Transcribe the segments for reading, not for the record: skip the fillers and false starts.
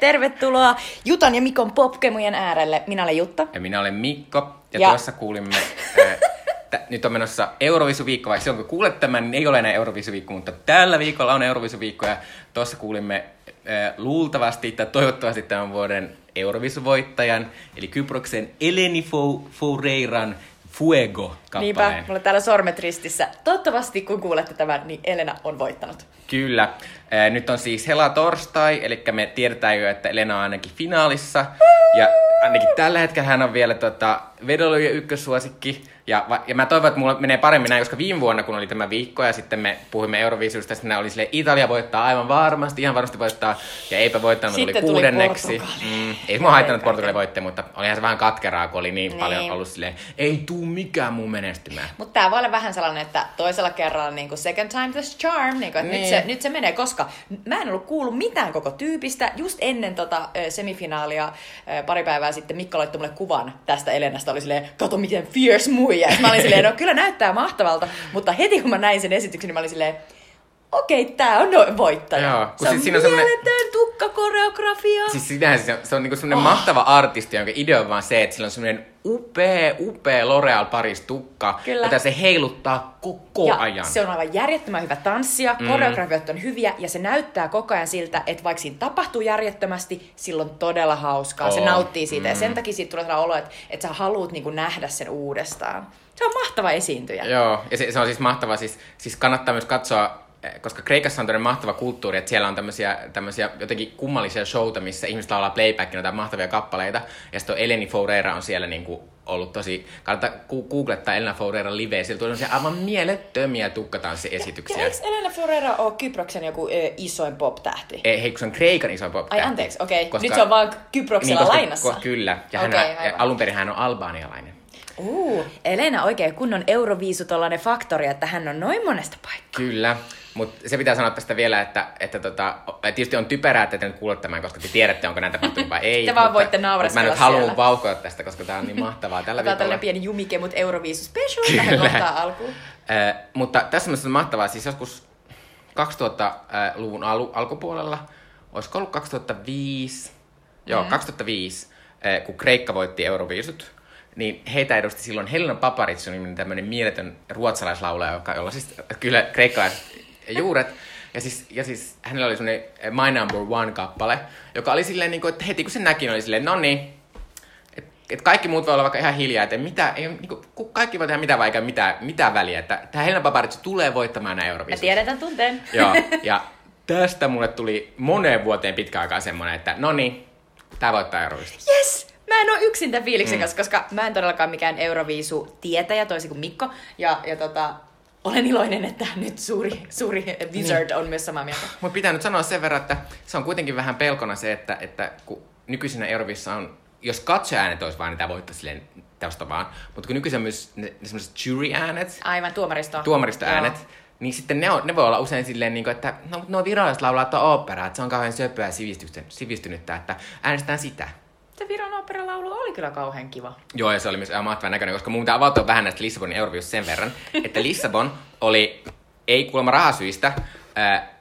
Tervetuloa Jutan ja Mikon popkemujen äärelle. Minä olen Jutta. Ja minä olen Mikko. Ja tuossa kuulimme... nyt on menossa Euroviisuviikko, vaikka silloin kun kuulet tämän, niin ei ole enää Euroviisuviikko, mutta tällä viikolla on Euroviisuviikko ja tuossa kuulimme luultavasti tai toivottavasti tämän vuoden Euroviisuvoittajan, eli Kyproksen Eleni Foureiran Fuego-kappaleen. Niinpä, mulla täällä sormet ristissä. Toivottavasti kun kuulette tämän, niin Elena on voittanut. Kyllä. Nyt on siis hela torstai, eli me tiedetään jo, että Elena on ainakin finaalissa. Ja ainakin tällä hetkellä hän on vielä vedonlyöjä ykkössuosikki. Ja mä toivon, että mulla menee paremmin näin, koska viime vuonna, kun oli tämä viikko ja sitten me puhuimme Euroviisusta, sitten oli silleen, Italia voittaa aivan varmasti, ihan varmasti voittaa. Ja eipä voittanut, sitten tuli kuudenneksi. Ei mua haittanut Portugalin voitteen, mutta olihan se vähän katkeraa, kun oli niin paljon ollut silleen, ei tuu mikään mun menestymään. Mutta tää voi olla vähän sellainen, että toisella kerralla niin kuin second time the charm, niin kuin, että nyt se menee, koska mä en ollut kuullut mitään koko tyypistä. Just ennen semifinaalia pari päivää sitten Mikko laittoi mulle kuvan tästä Elenasta, oli silleen, kato miten fierce mui. Ja mä olin silleen, no kyllä näyttää mahtavalta, mutta heti kun mä näin sen esityksen, niin mä olin silleen, okei, tää on voittaja. Joo, se on mieletön tukkakoreografia. Siis sinähän se on niinku semmoinen mahtava artisti, jonka idea on vaan se, että sillä on semmoinen upea L'Oreal-Paris tukka, jota se heiluttaa koko ajan. Se on aivan järjettömän hyvä tanssia, koreografiat on hyviä ja se näyttää koko ajan siltä, että vaikka siinä tapahtuu järjettömästi, sillä on todella hauskaa. Se nauttii siitä ja sen takia siitä tulee sellainen olo, että sä haluut niinku nähdä sen uudestaan. Se on mahtava esiintyjä. Joo, ja se on siis mahtava. Siis kannattaa myös katsoa, koska Kreikassa on tämmöinen mahtava kulttuuri, että siellä on tämmöisiä jotenkin kummallisia showta, missä ihmiset laulaa playbackina tai mahtavia kappaleita. Ja sitten Eleni Foureira on siellä niinku ollut tosi... Kannattaa googlettaa Elena Foureira live. Siellä tulee sellaisia aivan mielettömiä tukkatanssiesityksiä. Ja eikö Elena Foureira ole Kyproksen joku isoin pop-tähti? Ei, kun se on Kreikan isoin pop-tähti. Ai anteeksi, okei. Nyt se on vaan Kyproksella niin, lainassa. Kyllä. Ja alun perin hän on albaanialainen. Elena oikein kunnon Euroviisu tollainen faktori, että hän on noin monesta paikkaa. Kyllä, mutta se pitää sanoa tästä vielä, että tietysti on typerää, että te nyt kuulet tämän, koska te tiedätte, onko näin tapahtunut vai ei. Te vaan voitte naureskella siellä. Mä nyt haluan paukoa tästä, koska tää on niin mahtavaa tällä viikolla. Tää on tällainen pieni jumike, mutta Euroviisu special tähän kohtaan alkuun. Mutta tässä on mahtavaa, siis joskus 2000-luvun alkupuolella, olisiko ollut 2005, joo 2005, kun Kreikka voitti Euroviisut, niin heitä edusti silloin Helena Paparizou, niminen tämmöinen mieletön ruotsalaislaulaja, jolla siis kyllä kreikkalaiset juuret. Ja siis hänellä oli semmoinen My Number One-kappale, joka oli silleen, niin kuin, että heti kun sen näki, oli silleen, noniin, että kaikki muut voi olla vaikka ihan hiljaa, että mitä, ei, niin kuin, kaikki voi tehdä mitä vaikka mitään väliä, että tämä Helena Paparizou tulee voittamaan nämä Euroviisut. Mä tiedetään tunteen. Joo, ja tästä mulle tuli moneen vuoteen pitkä aikaa semmoinen, että noniin, tämä voittaa Euroviisut. Yes! Mä en ole yksin tämän fiiliksen kanssa, koska mä en todellakaan mikään Euroviisu-tietäjä, toisin kuin Mikko. Ja olen iloinen, että nyt suuri wizard on myös samaa mieltä. Mutta pitää nyt sanoa sen verran, että se on kuitenkin vähän pelkona se, että kun nykyisenä Euroviisussa on, jos katsoja-äänet olisi vaan, niin tämä voittaa silleen tästä vaan. Mutta kun nykyisin on myös ne sellaiset jury-äänet. Aivan, tuomaristoäänet. Joo. Niin sitten ne voi olla usein silleen, niin kuin, että no, mutta nuo viralliset laulaa tuon oopperaa, että se on kauhean söpöä ja sivistynyttä, että äänestetään sitä. Se Viron oopperalaulu oli kyllä kauhean kiva. Joo, ja se oli myös mahtavan näköinen, koska mun pitää avautua vähän näistä Lissabonin Euroviisusta sen verran, että Lissabon oli, ei kuulemma rahasyistä,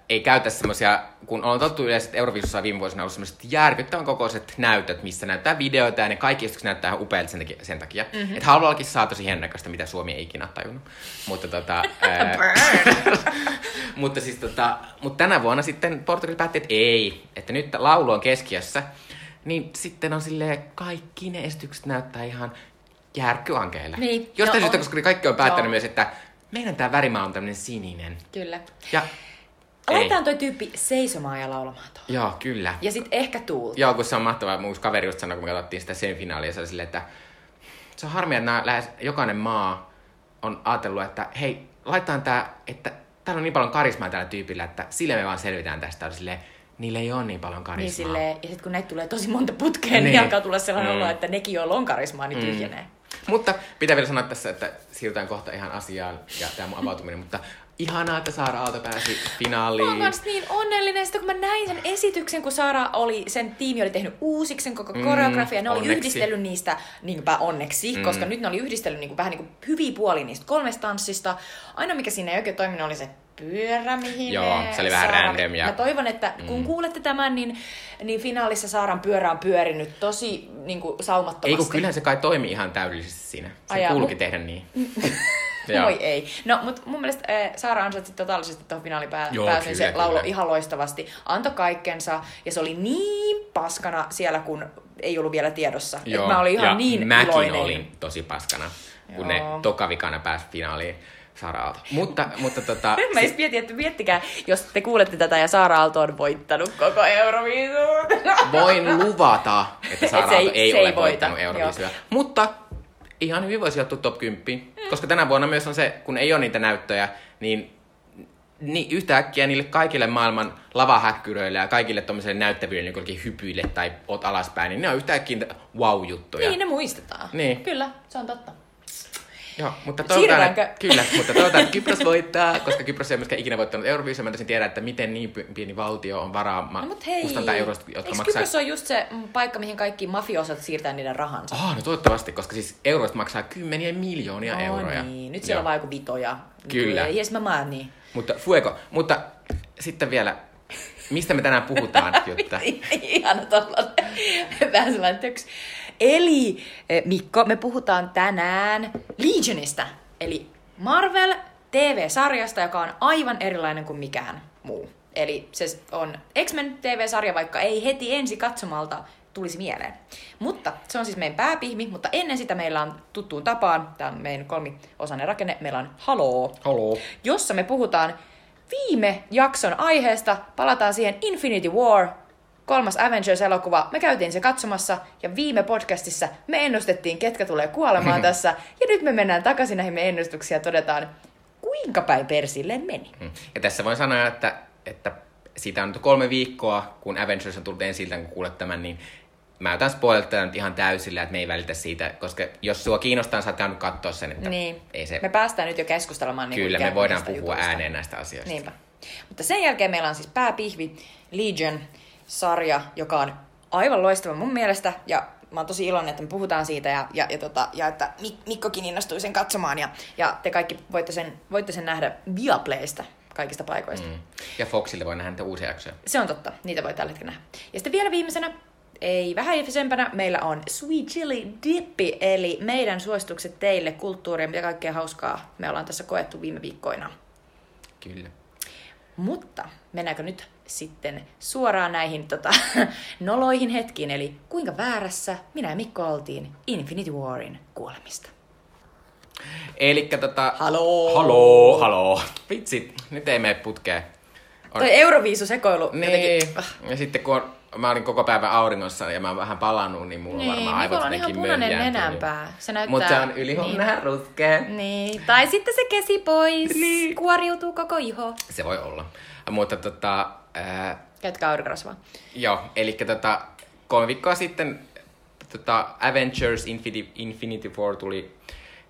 ei käytä semmoisia, kun on tottu yleensä, että Euroviisussa on viime vuosina ollut semmoiset järkyttävän kokoiset näytöt, missä näyttää videoita, ja ne kaikki esitykset näyttää ihan upealta sen takia. Että halvallakin saa tosi hiennäköistä, mitä Suomi ei ikinä tajunnut. Mutta mutta tänä vuonna sitten Portugali päätti, että ei, että nyt laulu on keskiössä. Niin sitten on silleen, kaikki ne esitykset näyttää ihan järkkyvankeilla. Niin. Jostain syystä, koska kaikki on päättänyt myös, että meidän tää värimaa on tämmönen sininen. Kyllä. Ja laitetaan toi tyyppi seisomaan ja laulamaan tuohon. Joo, kyllä. Ja sit ehkä tuulta. Joo, kun se on mahtavaa. Mun kaveri just sanoi, kun me katsottiin sitä semifinaalia, se oli silleen, että se on harmia, että lähes jokainen maa on ajatellut, että hei, laitetaan tää, että täällä on niin paljon karismaa tällä tyypillä, että sillä me vaan selvitään tästä. Silleen, niillä ei ole niin paljon karismaa. Niin ja sitten kun näitä tulee tosi monta putkeen, niin alkaa tulla sellainen olo, että nekin joilla on karismaa, niin tyhjenee. Mutta pitää vielä sanoa tässä, että siirrytään kohta ihan asiaan ja tämä mun avautuminen, mutta ihanaa, että Saara-alto pääsi finaaliin. Mä oon kans niin onnellinen. Sitten kun mä näin sen esityksen, kun Saara oli, sen tiimi oli tehnyt uusiksi sen koko koreografia. Ne oli yhdistellyt niistä, niinpä onneksi, koska nyt ne oli yhdistellyt vähän hyviä puolia niistä kolmesta tanssista. Ainoa mikä siinä ei oikein toiminut oli se pyörä, mihin joo, se oli vähän random. Ja... mä toivon, että kun kuulette tämän, niin finaalissa Saaran pyörä on pyörinyt tosi niin kuin, saumattomasti. Ei kun kyllähän se kai toimi ihan täydellisesti siinä. Se kuulukin tehdä niin. Moi ei. No, mutta mun mielestä Saara ansaitsi totaalisesti tuohon finaaliin pääsyn. Se lauloi ihan loistavasti. Antoi kaikkensa ja se oli niin paskana siellä, kun ei ollut vielä tiedossa. Että mä olin ihan ja niin iloinen. Ja mäkin olin tosi paskana, kun ne tokavikana pääsi finaaliin. Saara-alto. Mutta mä edes mietin, että miettikää, jos te kuulette tätä ja Saara-alto on voittanut koko Euroviisuun. Voin luvata, että Saara-alto ei ole voittanut Euroviisuja. Mutta ihan hyvin voi sijoittua top 10. Koska tänä vuonna myös on se, kun ei ole niitä näyttöjä, niin yhtäkkiä niille kaikille maailman lavahäkkyröille ja kaikille tommoselle näyttävyydelle, jollekin hypyille tai ot alaspäin, niin ne on yhtäkkiä wow-juttuja. Niin, ne muistetaan. Niin. Kyllä, se on totta. Joo, mutta toivotaan, että Kypros voittaa, koska Kypros ei ole myöskään ikinä voittanut Euroviisua. Mä taisin tiedä, että miten niin pieni valtio on varaa kustantaa eurosta, jotka maksaa... Kypros on just se paikka, mihin kaikki mafiosat siirtää niiden rahansa? No toivottavasti, koska siis eurosta maksaa kymmeniä miljoonia euroja. Niin, nyt siellä on vaan joku vitoja. Kyllä. Jes mä maan niin. Mutta Fuego, mutta sitten vielä... Mistä me tänään puhutaan, Jutta? Ihana tollainen. Vähän sellainen töks. Eli, Mikko, me puhutaan tänään Legionista. Eli Marvel TV-sarjasta, joka on aivan erilainen kuin mikään muu. Eli se on X-Men TV-sarja, vaikka ei heti ensi katsomalta tulisi mieleen. Mutta se on siis meidän pääpihmi, mutta ennen sitä meillä on tuttuun tapaan, tämä on meidän kolmiosainen rakenne, meillä on Haloo, jossa me puhutaan viime jakson aiheesta, palataan siihen Infinity War, 3. Avengers-elokuva. Me käytiin se katsomassa ja viime podcastissa me ennustettiin, ketkä tulee kuolemaan tässä. Ja nyt me mennään takaisin näihin meidän ennustuksiin ja todetaan, kuinka päin persille meni. Ja tässä voin sanoa, että siitä on nyt 3 viikkoa, kun Avengers on tullut ensiltä, kun kuulet tämän, niin mä otan spoileria nyt ihan täysillä, että me ei välitä siitä, koska jos sua kiinnostaa, sä oot käynyt katsoa sen. Että niin. Ei se... Me päästään nyt jo keskustelemaan. Niin kyllä, me voidaan puhua jutusta ääneen näistä asioista. Niinpä. Mutta sen jälkeen meillä on siis pääpihvi Legion-sarja, joka on aivan loistava mun mielestä. Ja mä oon tosi iloinen, että me puhutaan siitä ja että Mikkokin innostui sen katsomaan. Ja te kaikki voitte sen nähdä Viaplaysta. Kaikista paikoista. Ja Foxille voi nähdä niitä uusia jaksoja. Se on totta. Niitä voi tällä hetkellä nähdä. Ja sitten vielä viimeisenä, ei vähäisempänä, meillä on Sweet Chili Dippi, eli meidän suositukset teille, kulttuuria, mitä kaikkea hauskaa me ollaan tässä koettu viime viikkoina. Kyllä. Mutta mennäänkö nyt sitten suoraan näihin noloihin hetkiin, eli kuinka väärässä minä ja Mikko oltiin Infinity Warin kuolemista. Elikkä Haloo. Vitsit, nyt ei mene putkeen. Toi Euroviisusekoilu jotenkin. Ja sitten kun mä olin koko päivän auringossa ja mä oon vähän palannut, niin mulla on varmaan aivot jotenkin möljääntynyt. Niin, Mikolla on ihan punainen nenänpää. Se näyttää... Mutta se on ylihuomenna ruskea. Niin, tai sitten se kesi pois. Niin. Kuoriutuu koko iho. Se voi olla. Mutta Käytkää aurinkorasvaa. Joo, eli 3 viikkoa sitten Avengers Infinity War tuli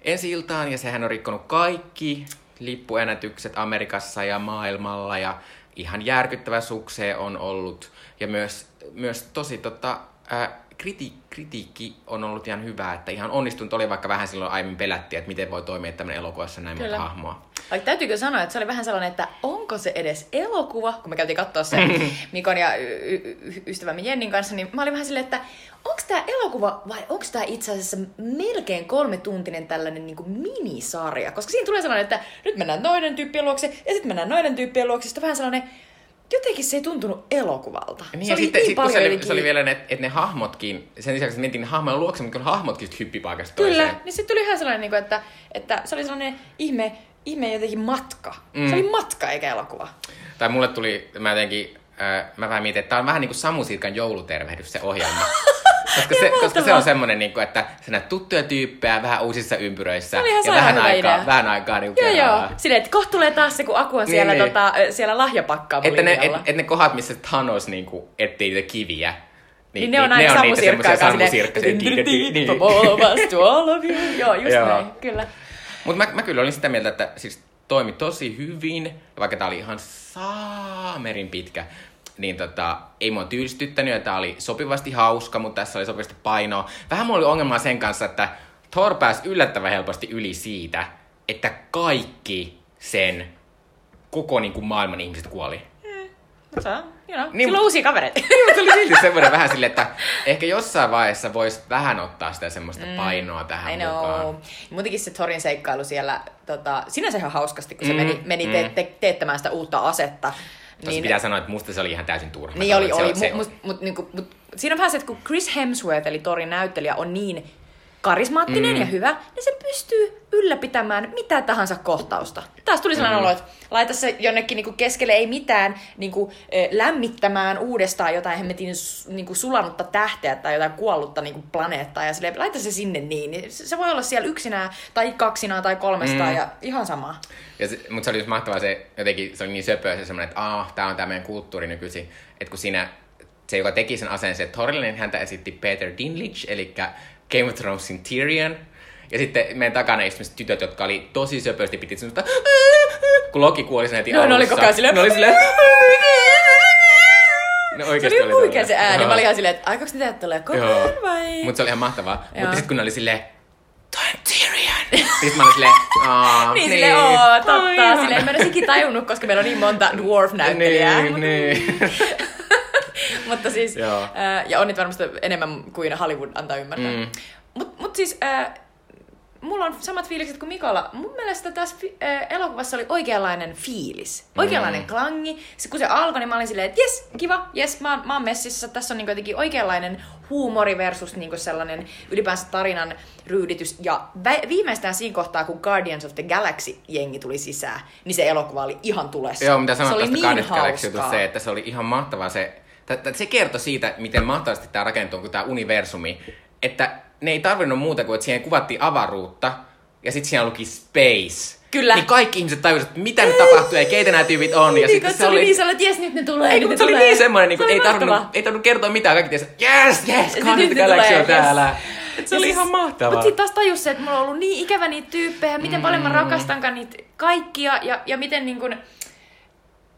ensi iltaan ja sehän on rikkonut kaikki lippuennätykset Amerikassa ja maailmalla ja ihan järkyttävä sukseen on ollut. Ja myös tosi kritiikki on ollut ihan hyvää, että ihan onnistunut oli, vaikka vähän silloin aiemmin pelättiin, että miten voi toimia tämmöinen elokuvassa näin monta hahmoa. Vaikka täytyykö sanoa, että se oli vähän sellainen, että onko se edes elokuva, kun me käytiin katsoa sen Mikon ja ystävämme Jennin kanssa, niin mä olin vähän silleen, että onko tämä elokuva vai onko tämä itse asiassa melkein 3-tuntinen tällainen niin kuin minisarja? Koska siinä tulee sellainen, että nyt mennään noiden tyyppien luokse ja sitten mennään noiden tyyppien luokse, sitten vähän sellainen... Jotenkin se ei tuntunut elokuvalta. Niin, se, ja oli sitten, niin paljon se oli vielä, että ne hahmotkin, sen lisäksi mentiin hahmojen luokse, mutta kyllä hahmotkin hyppi paikasta toiseen. Kyllä, niin sitten tuli ihan sellainen, että se oli sellainen ihme jotenkin matka. Se oli matka eikä elokuva. Tai mulle tuli, mä vähän mietin, että tää on vähän niin kuin Samu Sirkan joulutervehdys se ohjelma. Koska se on semmoinen, että sä näet tuttuja tyyppejä vähän uusissa ympyröissä ja vähän aikaa niin kuin kerrallaan. Silleen, että kohta tulee taas se, kun Aku on siellä, siellä lahjapakkaamon linjalla. Että ne kohdat, missä Thanos etsii niitä kiviä, niin ne on aina Samu Sirkka. Joo, just näin, kyllä. Mutta mä kyllä olin sitä mieltä, että siis toimi tosi hyvin, vaikka tää oli ihan saamerin pitkä. Niin ei mua tyylistyttänyt ja tää oli sopivasti hauska, mutta tässä oli sopivasti painoa. Vähän mulla oli ongelmaa sen kanssa, että Thor pääsi yllättävän helposti yli siitä, että kaikki sen koko niin kuin maailman ihmiset kuoli. Mutta niin, sillä on uusia kavereita. Niin, se oli silti semmoinen vähän silleen, että ehkä jossain vaiheessa voisi vähän ottaa sitä semmoista painoa tähän mukaan. Muutenkin se Thorin seikkailu siellä, sinänsä ihan hauskasti, kun se meni teettämään sitä uutta asetta. Tuossa niin, pitää sanoa, että musta se oli ihan täysin turha. Niin mutta siinä on vähän se, että kun Chris Hemsworth, eli Thorin näyttelijä, on niin karismaattinen ja hyvä, niin se pystyy ylläpitämään mitä tahansa kohtausta. Taas tuli sellainen olo, että laita se jonnekin niinku keskelle ei mitään niinku, lämmittämään uudestaan jotain hemmetin niinku sulanutta tähteä tai jotain kuollutta niinku planeettaa. Ja silleen, laita se sinne niin. Se voi olla siellä yksinään tai kaksinaan tai kolmestaan ja ihan samaa. Mutta se oli just mahtavaa se, jotenkin se oli niin söpöä se semmoinen, että tää on tää meidän kulttuuri nykyisin. Että kun siinä, se joka teki sen aseen, se Thorille, häntä esitti Peter Dinklage, eli Game of Thronesin Tyrion. Ja sitten meidän takana istumiset tytöt, jotka oli tosi söpösti, piti semmoista kun Loki kuoli sen heti alussa. Ne oli koko ajan silleen. Se oli huikea se ääni. Mä olin ihan silleen, että aikoks ne teet tulee koko ajan vai? Mut se oli ihan mahtavaa. Mutta sit kun ne oli silleen, toi on Tyrion. Sit mä olin silleen, niin silleen, totta. Silleen mä en ois ikinä tajunnut, koska meillä on niin monta dwarf-näyttelijää. Niin. Mutta siis, ja on niitä varmasti enemmän kuin Hollywood antaa ymmärtää. Mut siis, mulla on samat fiilikset kuin Mikolla. Mun mielestä tässä elokuvassa oli oikeanlainen fiilis. Oikeanlainen klangi. Se, kun se alkoi, niin mä olin silleen, että jes, kiva, jes, mä oon messissä. Tässä on niin jotenkin oikeanlainen huumori versus niin sellainen ylipäänsä tarinan ryyditys. Ja viimeistään siinä kohtaa, kun Guardians of the Galaxy-jengi tuli sisään, niin se elokuva oli ihan tulessa. Joo, mitä sanoit tästä Guardians of the Galaxy-jutusta se, että se oli ihan mahtavaa se. Se kertoi siitä, miten mahtavasti tämä rakentuu, kun tämä universumi, että ne ei tarvinnut muuta kuin, että siihen kuvattiin avaruutta ja sitten siinä luki space. Kyllä. Niin kaikki ihmiset tajusivat, että mitä nyt tapahtuu ja keitä nämä tyypit on. Niin, ja sitten se oli niin sellainen, että jes, nyt ne tulee. Ei, mutta se oli niin semmoinen, että ei tarvinnut kertoa mitään. Kaikki tiesivät, yes, Guardians of the Galaxy on täällä. Se oli ihan mahtavaa. Mutta sitten taas tajus se, että mulla on ollut niin ikävä niitä tyyppejä, miten paljon mä rakastankaan niitä kaikkia ja miten niin kuin.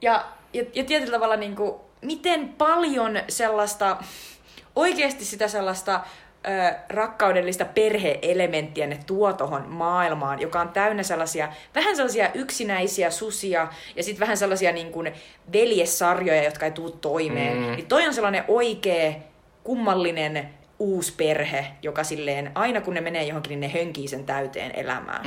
Ja tietyllä tavalla niin kuin, miten paljon sellaista, oikeasti sitä sellaista rakkaudellista perhe-elementtiä ne tuo tohon maailmaan, joka on täynnä sellaisia, vähän sellaisia yksinäisiä susia ja sitten vähän sellaisia niin kuin veljessarjoja, jotka ei tule toimeen. Niin toi on sellainen oikea, kummallinen uusi perhe, joka silleen, aina kun ne menee johonkin, niin ne hönkii sen täyteen elämään.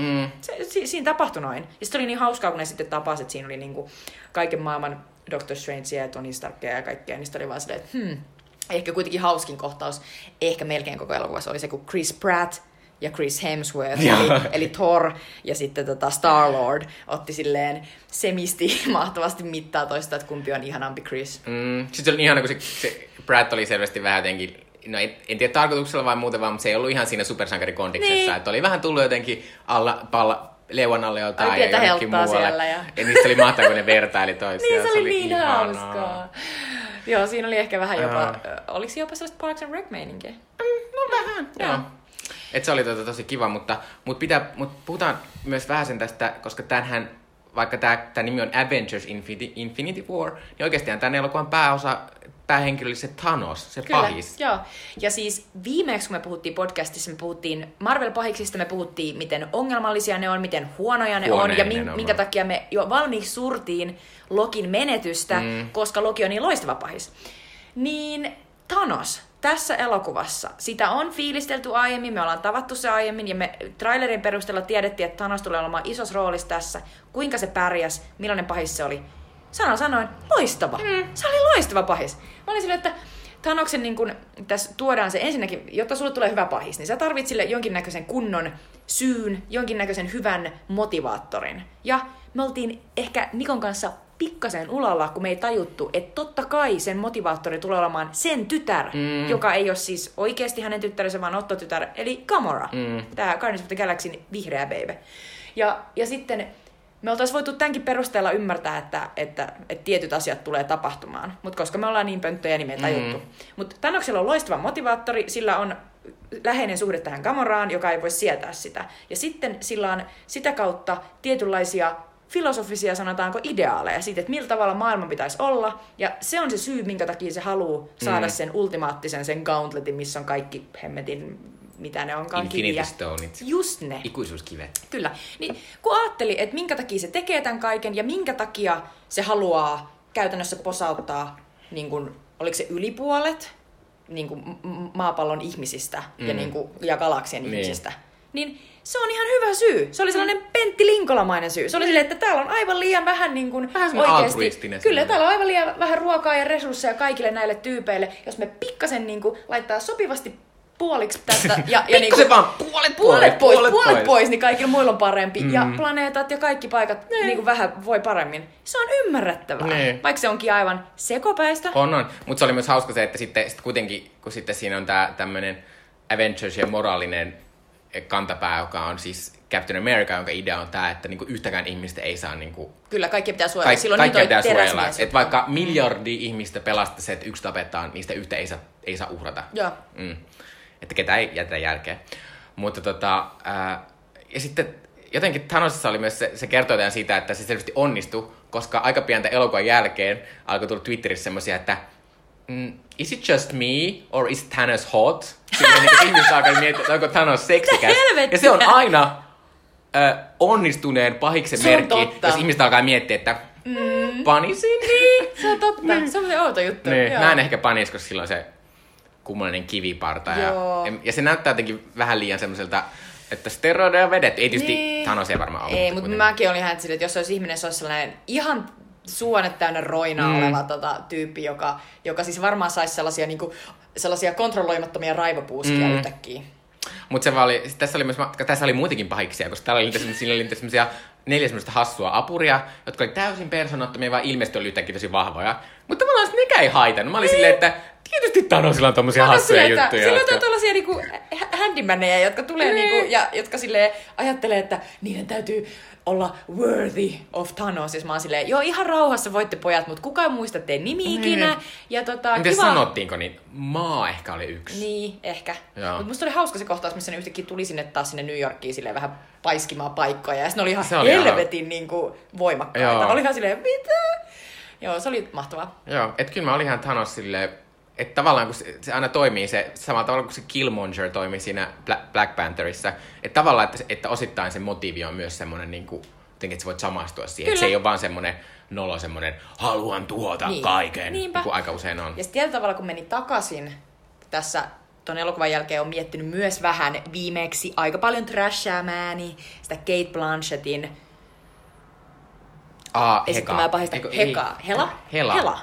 Siinä tapahtui noin. Ja sitten oli niin hauskaa, kun ne sitten tapasivat, että siinä oli niin kuin kaiken maailman Doctor Strange ja Tony Starkia ja kaikkea, niin oli vaan silleen, että ehkä kuitenkin hauskin kohtaus, ehkä melkein koko elokuvassa oli se, kun Chris Pratt ja Chris Hemsworth, eli Thor ja sitten Star-Lord otti silleen semisti mahtavasti mittaa toista, että kumpi on ihanampi Chris. Sitten se oli ihana, kun se Pratt oli selvästi vähän jotenkin, no en tiedä tarkoituksella vai muuten vaan, mutta se ei ollut ihan siinä supersankarikondiksessa, niin. Että oli vähän tullut jotenkin leuan alle jotain ja jonnekin muualle. Ja niistä oli mahtavaa, kun ne vertaili toisiaan. Niin, se oli niin hauskaa. Joo, siinä oli ehkä vähän jopa, oliko jopa sellaista Parks and Rec-meininkiä? No vähän, joo. Et se oli tosi kiva, mutta puhutaan myös vähän sen tästä, koska tämähän, vaikka tämä nimi on Avengers Infinity War, niin oikeastihan tämän elokuvan päähenkilö oli se Thanos, se pahis. Joo. Ja siis viimeksi, kun me puhuttiin podcastissa, me puhuttiin Marvel-pahiksista, me puhuttiin, miten ongelmallisia ne on, miten huonoja ne on, ja minkä takia me jo valmiiksi surtiin Lokin menetystä, koska Loki on niin loistava pahis. Niin Thanos tässä elokuvassa, sitä on fiilistelty aiemmin, me ollaan tavattu se aiemmin, ja me trailerin perusteella tiedettiin, että Thanos tulee olemaan isossa roolissa tässä, kuinka se pärjäs, millainen pahis se oli. Sanoin, loistava. Se oli loistava pahis. Mä olin silleen, että Thanoksen niin kun, tässä tuodaan se ensinnäkin, jotta sulle tulee hyvä pahis, niin sä tarvit sille jonkinnäköisen kunnon syyn, jonkinnäköisen hyvän motivaattorin. Ja me oltiin ehkä Nikon kanssa pikkasen ulalla, kun me ei tajuttu, että totta kai sen motivaattori tulee olemaan sen tytär, joka ei ole siis oikeasti hänen tyttärensä, vaan Otto-tytär, eli Gamora. Tää Guardians of the Galaxyn vihreä baby. Ja sitten me oltaisiin voitu tämänkin perusteella ymmärtää, että tietyt asiat tulee tapahtumaan. Mutta koska me ollaan niin pönttöjä, niin me ei tajuttu. Mutta Thanoksella on loistava motivaattori. Sillä on läheinen suhde tähän Gamoraan, joka ei voi sietää sitä. Ja sitten sillä on sitä kautta tietynlaisia filosofisia, sanotaanko, ideaaleja siitä, että millä tavalla maailman pitäisi olla. Ja se on se syy, minkä takia se haluaa saada sen ultimaattisen, sen gauntletin, missä on kaikki hemmetin mitä ne onkaan kiviä. Infinity Stoneit. Just ne. Ikuisuuskivet. Kyllä. Niin kun ajattelin, että minkä takia se tekee tämän kaiken ja minkä takia se haluaa käytännössä posauttaa, niin kun, oliko se ylipuolet niin kun maapallon ihmisistä ja, niin kun, ja galaksien ihmisistä, niin se on ihan hyvä syy. Se oli sellainen Pentti Linkolamainen syy. Se oli silleen, että täällä on aivan liian vähän niin kuin oikeasti. Kyllä, täällä on aivan liian vähän ruokaa ja resursseja kaikille näille tyypeille. Jos me pikkasen niin kuin laittaa sopivasti puoliksi tästä ja niin kuin vaan puolet pois, niin kaikilla muilla on parempi ja planeetat ja kaikki paikat niin kuin vähän voi paremmin. Se on ymmärrettävää. Vaikka se onkin aivan sekopäistä. On. Mutta se oli myös hauska se, että sitten kuitenkin kun sitten siinä on tää tämmönen Avengers ja moraalinen kantapää, joka on siis Captain America, jonka idea on tämä, että niinku yhtäkään ihmistä ei saa... Niinku... Kyllä, kaikki pitää suojella. Kaikki pitää suojella. Et vaikka miljardia ihmistä pelastaa se, että yksi tapetaan, niistä yhtä ei saa uhrata. Joo. Että ketä ei jätä järkeä. Mutta ja sitten jotenkin Thanosissa oli myös se kertoo tämän siitä, että se selvästi onnistui, koska aika pientä elokuvan jälkeen alkoi tulla Twitterissä semmoisia, että is it just me or is Thanos hot? Niin ihmiset alkaa miettiä, onko Thanos seksikäs. Ja se on aina onnistuneen pahiksen merkki, jos ihmiset alkaa miettiä, että panisin. Se on totta. Se on outo juttu. Niin. Mä en ehkä panis, koska silloin se kummallinen kiviparta. Ja se näyttää jotenkin vähän liian semmoiselta, että steroideja on vedetty. Ei tietysti Thanos ei varmaan ole. Ei, mutta mäkin olin ihan silleen, että jos se olisi ihminen, se olisi sellainen ihan... suonet täynnä roinaa oleva tyyppi, joka siis varmaan saisi sellaisia, niinku, sellaisia kontrolloimattomia raivopuuskia yhtäkkiä. Mutta tässä oli muutenkin pahiksia, koska täällä oli sellaisia 4 semmoista hassua apuria, jotka oli täysin persoonattomia, vaan ilmeisesti oli yhtäkkiä tosi vahvoja. Mutta tavallaan nekään ei haitannut. Mä olin silleen, että tietysti Thanosilla on tommosia hassuja juttuja. Sillä on tollasia niinku handymaneja, jotka tulee niinku, ja jotka silleen ajattelee, että niiden täytyy olla worthy of Thanos. Siis mä oon silleen, joo ihan rauhassa voitte pojat, mut kukaan muista teidän nimi ikinä. Ja miten sanottiinko, niin maa ehkä oli yksi. Niin, ehkä. Joo. Mut musta oli hauska se kohtaus, missä ne yhtäkkiä tuli sinne taas sinne New Yorkiin silleen vähän paiskimaan paikkoja. Ja ne oli ihan helvetin niinku voimakkaita. Joo. Oli ihan silleen, mitä? Joo, se oli mahtavaa. Joo, et kyllä mä olin ihan Thanos silleen, että tavallaan kun se aina toimii se, samalla tavalla kuin se Killmonger toimii siinä Black Pantherissa, että tavallaan, että osittain se motiivi on myös semmoinen niinku, jotenkin, että sä voit samastua siihen. Se ei ole vaan semmoinen nolo, semmoinen haluan tuota kaiken, kun aika usein on. Ja sitten tavalla, kun meni takaisin tässä ton elokuvan jälkeen, on miettinyt myös vähän viimeksi aika paljon trashäämääni, sitä Cate Blanchettin Hela.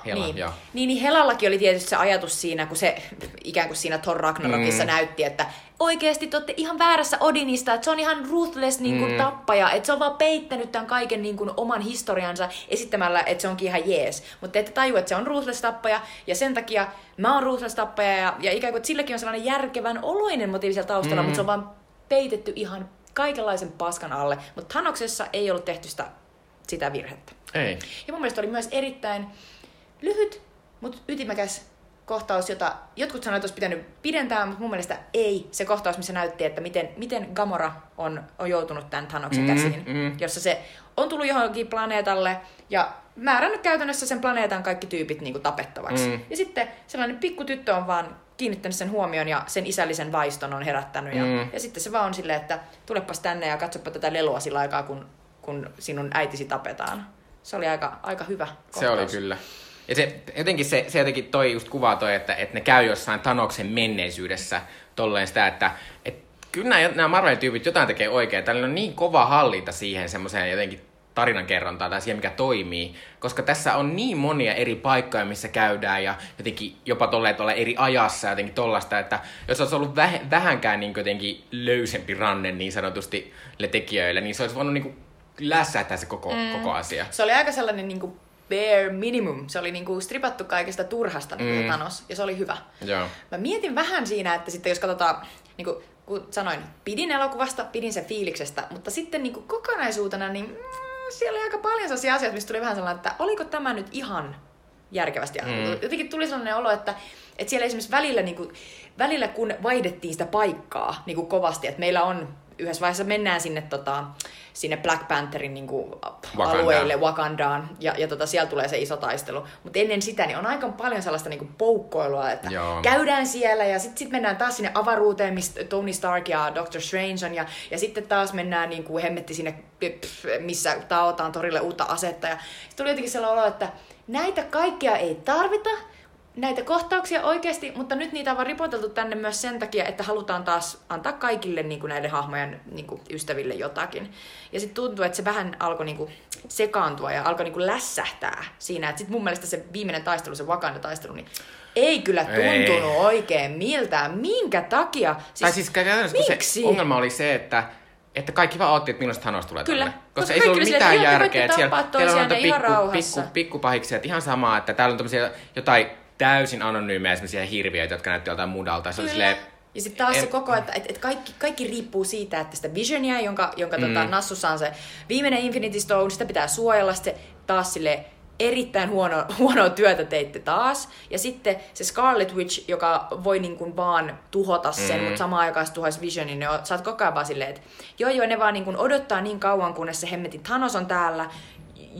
Niin Helallakin oli tietysti se ajatus siinä, kun se ikään kuin siinä Thor Ragnarokissa näytti, että oikeesti te olette ihan väärässä Odinista, että se on ihan ruthless niin kuin tappaja, että se on vaan peittänyt tämän kaiken niin kuin oman historiansa esittämällä, että se onkin ihan jees. Mutta te ette tajua, että se on ruthless tappaja ja sen takia mä oon ruthless tappaja ja ikään kuin silläkin on sellainen järkevän oloinen motiivi siellä taustalla, mutta se on vaan peitetty ihan kaikenlaisen paskan alle. Mutta Thanoksessa ei ollut tehty sitä virhettä. Ei. Ja mun mielestä oli myös erittäin lyhyt, mutta ytimäkäs kohtaus, jota jotkut sanoivat, että olisi pitänyt pidentää, mutta mun mielestä ei. Se kohtaus, missä näytti, että miten Gamora on joutunut tämän Thanoksen käsiin, jossa se on tullut johonkin planeetalle ja määrännyt käytännössä sen planeetan kaikki tyypit niin kuin tapettavaksi. Ja sitten sellainen pikkutyttö on vaan kiinnittänyt sen huomion ja sen isällisen vaiston on herättänyt. Ja sitten se vaan on silleen, että tulepas tänne ja katsoppa tätä lelua sillä aikaa, kun sinun äitisi tapetaan. Se oli aika hyvä kohtaus. Se oli kyllä. Ja se jotenkin toi just kuvaa toi, että ne käy jossain Thanoksen menneisyydessä tolleen sitä, että kyllä nämä Marvel-tyypit jotain tekee oikein. Tällä on niin kova hallinta siihen semmoiseen jotenkin tarinankerrontaan tai siihen, mikä toimii. Koska tässä on niin monia eri paikkoja, missä käydään ja jotenkin jopa tolleen eri ajassa jotenkin tollaista, että jos olisi ollut vähänkään niin jotenkin löysempi ranne niin sanotusti tekijöille, niin se olisi voinut niinku lässähtää se koko asia. Se oli aika sellainen niinku bare minimum. Se oli niinku stripattu kaikesta turhasta niinku Thanos, ja se oli hyvä. Joo. Mä mietin vähän siinä, että sitten jos katsotaan, niinku, kun sanoin, pidin elokuvasta, pidin sen fiiliksestä, mutta sitten niinku kokonaisuutena, niin siellä oli aika paljon sellaisia asioita, mistä tuli vähän sellainen, että oliko tämä nyt ihan järkevästi. Jotenkin tuli sellainen olo, että siellä esimerkiksi välillä kun vaihdettiin sitä paikkaa niinku kovasti, että meillä on yhdessä vaiheessa mennään sinne Black Pantherin niinku alueille, Wakandaan, ja siellä tulee se iso taistelu. Mutta ennen sitä niin on aika paljon sellaista niinku poukkoilua, että joo, käydään siellä ja sitten mennään taas sinne avaruuteen, missä Tony Stark ja Doctor Strange on, ja sitten taas mennään niinku hemmetti sinne, missä taotaan torille uutta asetta. Ja sit tuli jotenkin sellainen olo, että näitä kaikkia ei tarvita, näitä kohtauksia oikeasti, mutta nyt niitä on vaan ripoteltu tänne myös sen takia, että halutaan taas antaa kaikille niin kuin näiden hahmojen niin kuin ystäville jotakin. Ja sitten tuntuu, että se vähän alkoi niin kuin sekaantua ja alkoi niin kuin lässähtää siinä. Sitten mun mielestä se viimeinen taistelu, se Wakanda-taistelu, niin ei kyllä tuntunut oikein miltään. Minkä takia? Miksi? Se ongelma oli se, että kaikki vaan otti, että milloin Thanos tulee tänne. Koska ei se ollut mitään järkeä. Siellä on pikkupahiksia, että ihan samaa, että täällä on tämmöisiä jotain täysin anonyymeja esimerkiksi hirviöitä, jotka näytti joltain mudalta. Se oli silleen, ja sitten taas se koko, että kaikki riippuu siitä, että sitä Visionia, jonka nassussa on se viimeinen Infinity Stone, sitä pitää suojella, se taas silleen, erittäin huonoa työtä teitte taas. Ja sitten se Scarlet Witch, joka voi niin kuin vaan tuhota sen, mutta samaan aikaan se tuhoisi Visionin. Sä oot koko ajan vaan silleen, että joo, ne vaan niin kuin odottaa niin kauan, kunnes se hemmetin Thanos on täällä,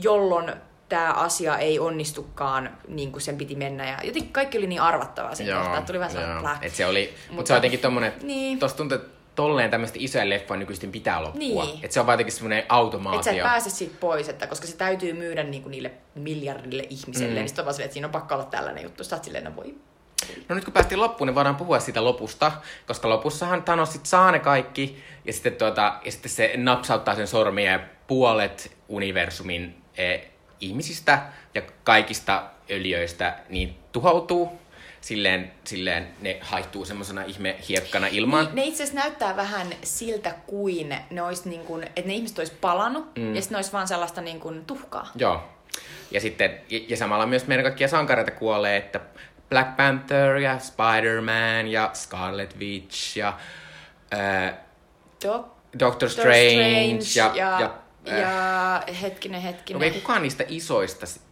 jolloin tämä asia ei onnistukaan niin kuin sen piti mennä. Ja jotenkin kaikki oli niin arvattavaa sen kohtaan. Tuli vähän sellainen plää. Se oli, mutta se on jotenkin tommonen, niin. Tuossa tuntuu, että tolleen tämmöisten isojen leffojen nykyisin pitää loppua. Niin. Että se on vaan jotenkin semmoinen automaatio. Että sä et pääse siitä pois, koska se täytyy myydä niinku niille miljardille ihmiselle. Niin sitten on vaan silleen, että siinä on pakko olla tällainen juttu. Sä oot silleen, no voi. No nyt kun päästiin loppuun, niin voidaan puhua siitä lopusta. Koska lopussahan Thanos sit saa ne kaikki. Ja sitten, se napsauttaa sen sormia ja puolet universumin ihmisistä ja kaikista öljyistä niin tuhoutuu. Silleen ne haihtuu semmosena ihme hiekkana ilmaan. Ne itse asiassa näyttää vähän siltä kuin ne olisi niin kuin, että ne ihmiset olisi palannut ja sitten ne olisi vaan sellaista niin kuin tuhkaa. Joo. Ja sitten ja samalla myös meidän kaikkia sankareita kuolee, että Black Panther ja Spider-Man ja Scarlet Witch ja Doctor Strange ja hetkinen. No ei kukaan niistä isoista sitten.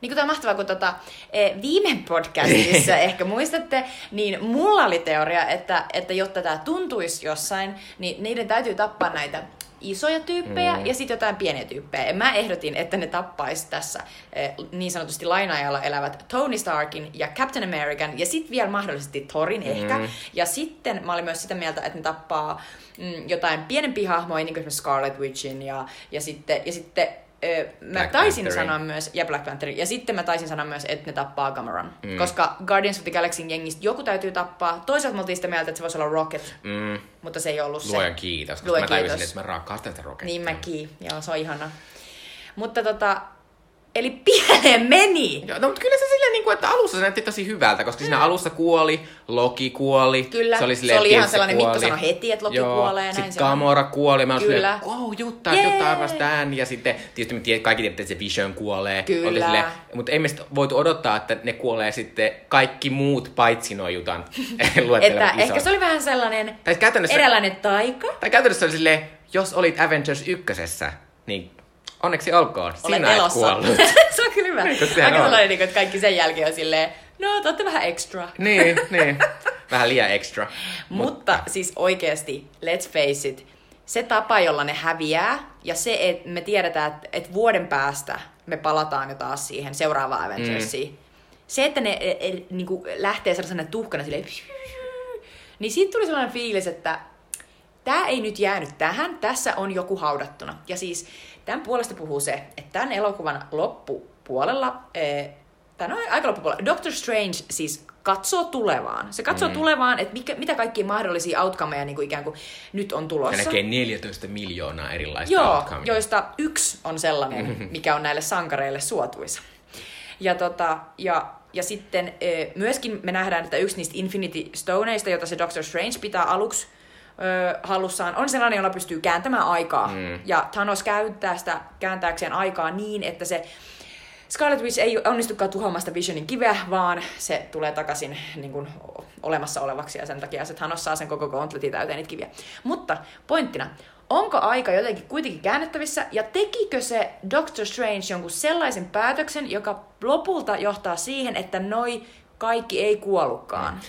Niin kuin tämä on mahtavaa, kun viime podcastissa ehkä muistatte, niin mulla oli teoria, että jotta tämä tuntuisi jossain, niin niiden täytyy tappaa näitä isoja tyyppejä ja sitten jotain pieniä tyyppejä. Ja mä ehdotin, että ne tappaisi tässä niin sanotusti lainajalla elävät Tony Starkin ja Captain American ja sitten vielä mahdollisesti Thorin ehkä. Ja sitten mä olin myös sitä mieltä, että ne tappaa jotain pienempiä hahmoja, niin kuin Scarlet Witchin ja sitten mä taisin sanoa myös, ja Black Panther, ja sitten mä taisin sanoa myös, että ne tappaa Gamoran. Koska Guardians of the Galaxyn jengistä joku täytyy tappaa. Toisaalta mä oltiin sitä mieltä, että se voisi olla Rocket, mutta se ei ollut se. Luoja kiitos, koska mä tajusin, että mä rakastan sitä Rockettia. Niin mäkin, joo, se on ihana. Mutta eli pieleen meni! Joo, no, mutta kyllä se silleen, niin kuin, että alussa se näytti tosi hyvältä, koska siinä alussa kuoli, Loki kuoli. Kyllä, se oli ihan sellainen vittu sano heti, että Loki kuolee. Ja sitten Gamora kuoli, mä olin silleen, Jutta arvasi tän. Ja sitten tietysti kaikki tietää, että se Vision kuolee. Kyllä. Silleen, mutta ei me voitu odottaa, että ne kuolee sitten kaikki muut paitsi noi Jutan luettelevat isot. Ehkä se oli vähän sellainen eräänlainen taika. Tai käytännössä oli silleen, jos olit Avengers 1, niin onneksi olkoon. Sinä et kuollut. Se on kyllä hyvä. Aika sellainen, että kaikki sen jälkeen on silleen, no, te olette vähän extra. Niin. Vähän liian extra. Mutta siis oikeasti, let's face it, se tapa, jolla ne häviää, ja se, että me tiedetään, että vuoden päästä me palataan jo taas siihen seuraavaan Avengersiin. Se, että ne niinku lähtee sellaisena tuhkana silleen, niin siitä tuli sellainen fiilis, että tämä ei nyt jäänyt tähän, tässä on joku haudattuna. Ja siis tämän puolesta puhuu se, että tämän elokuvan loppupuolella, aika loppupuolella, Doctor Strange siis katsoo tulevaan. Se katsoo tulevaan, että mitä kaikkia mahdollisia outcomeja niin kuin ikään kuin nyt on tulossa. Se näkee 14 miljoonaa erilaista outcomeja. Joista yksi on sellainen, mikä on näille sankareille suotuisa. Ja sitten myöskin me nähdään, että yksi niistä Infinity Stoneista, jota se Doctor Strange pitää aluksi hallussaan, on sellainen, jolla pystyy kääntämään aikaa. Ja Thanos käyttää sitä kääntääkseen aikaa niin, että se Scarlet Witch ei onnistukaan tuhoamaan sitä Visionin kiveä, vaan se tulee takaisin niin kuin olemassa olevaksi, ja sen takia se Thanos saa sen koko gauntletin täyteen niitä kiviä. Mutta pointtina, onko aika jotenkin kuitenkin käännettävissä, ja tekikö se Doctor Strange jonkun sellaisen päätöksen, joka lopulta johtaa siihen, että noi kaikki ei kuollutkaan?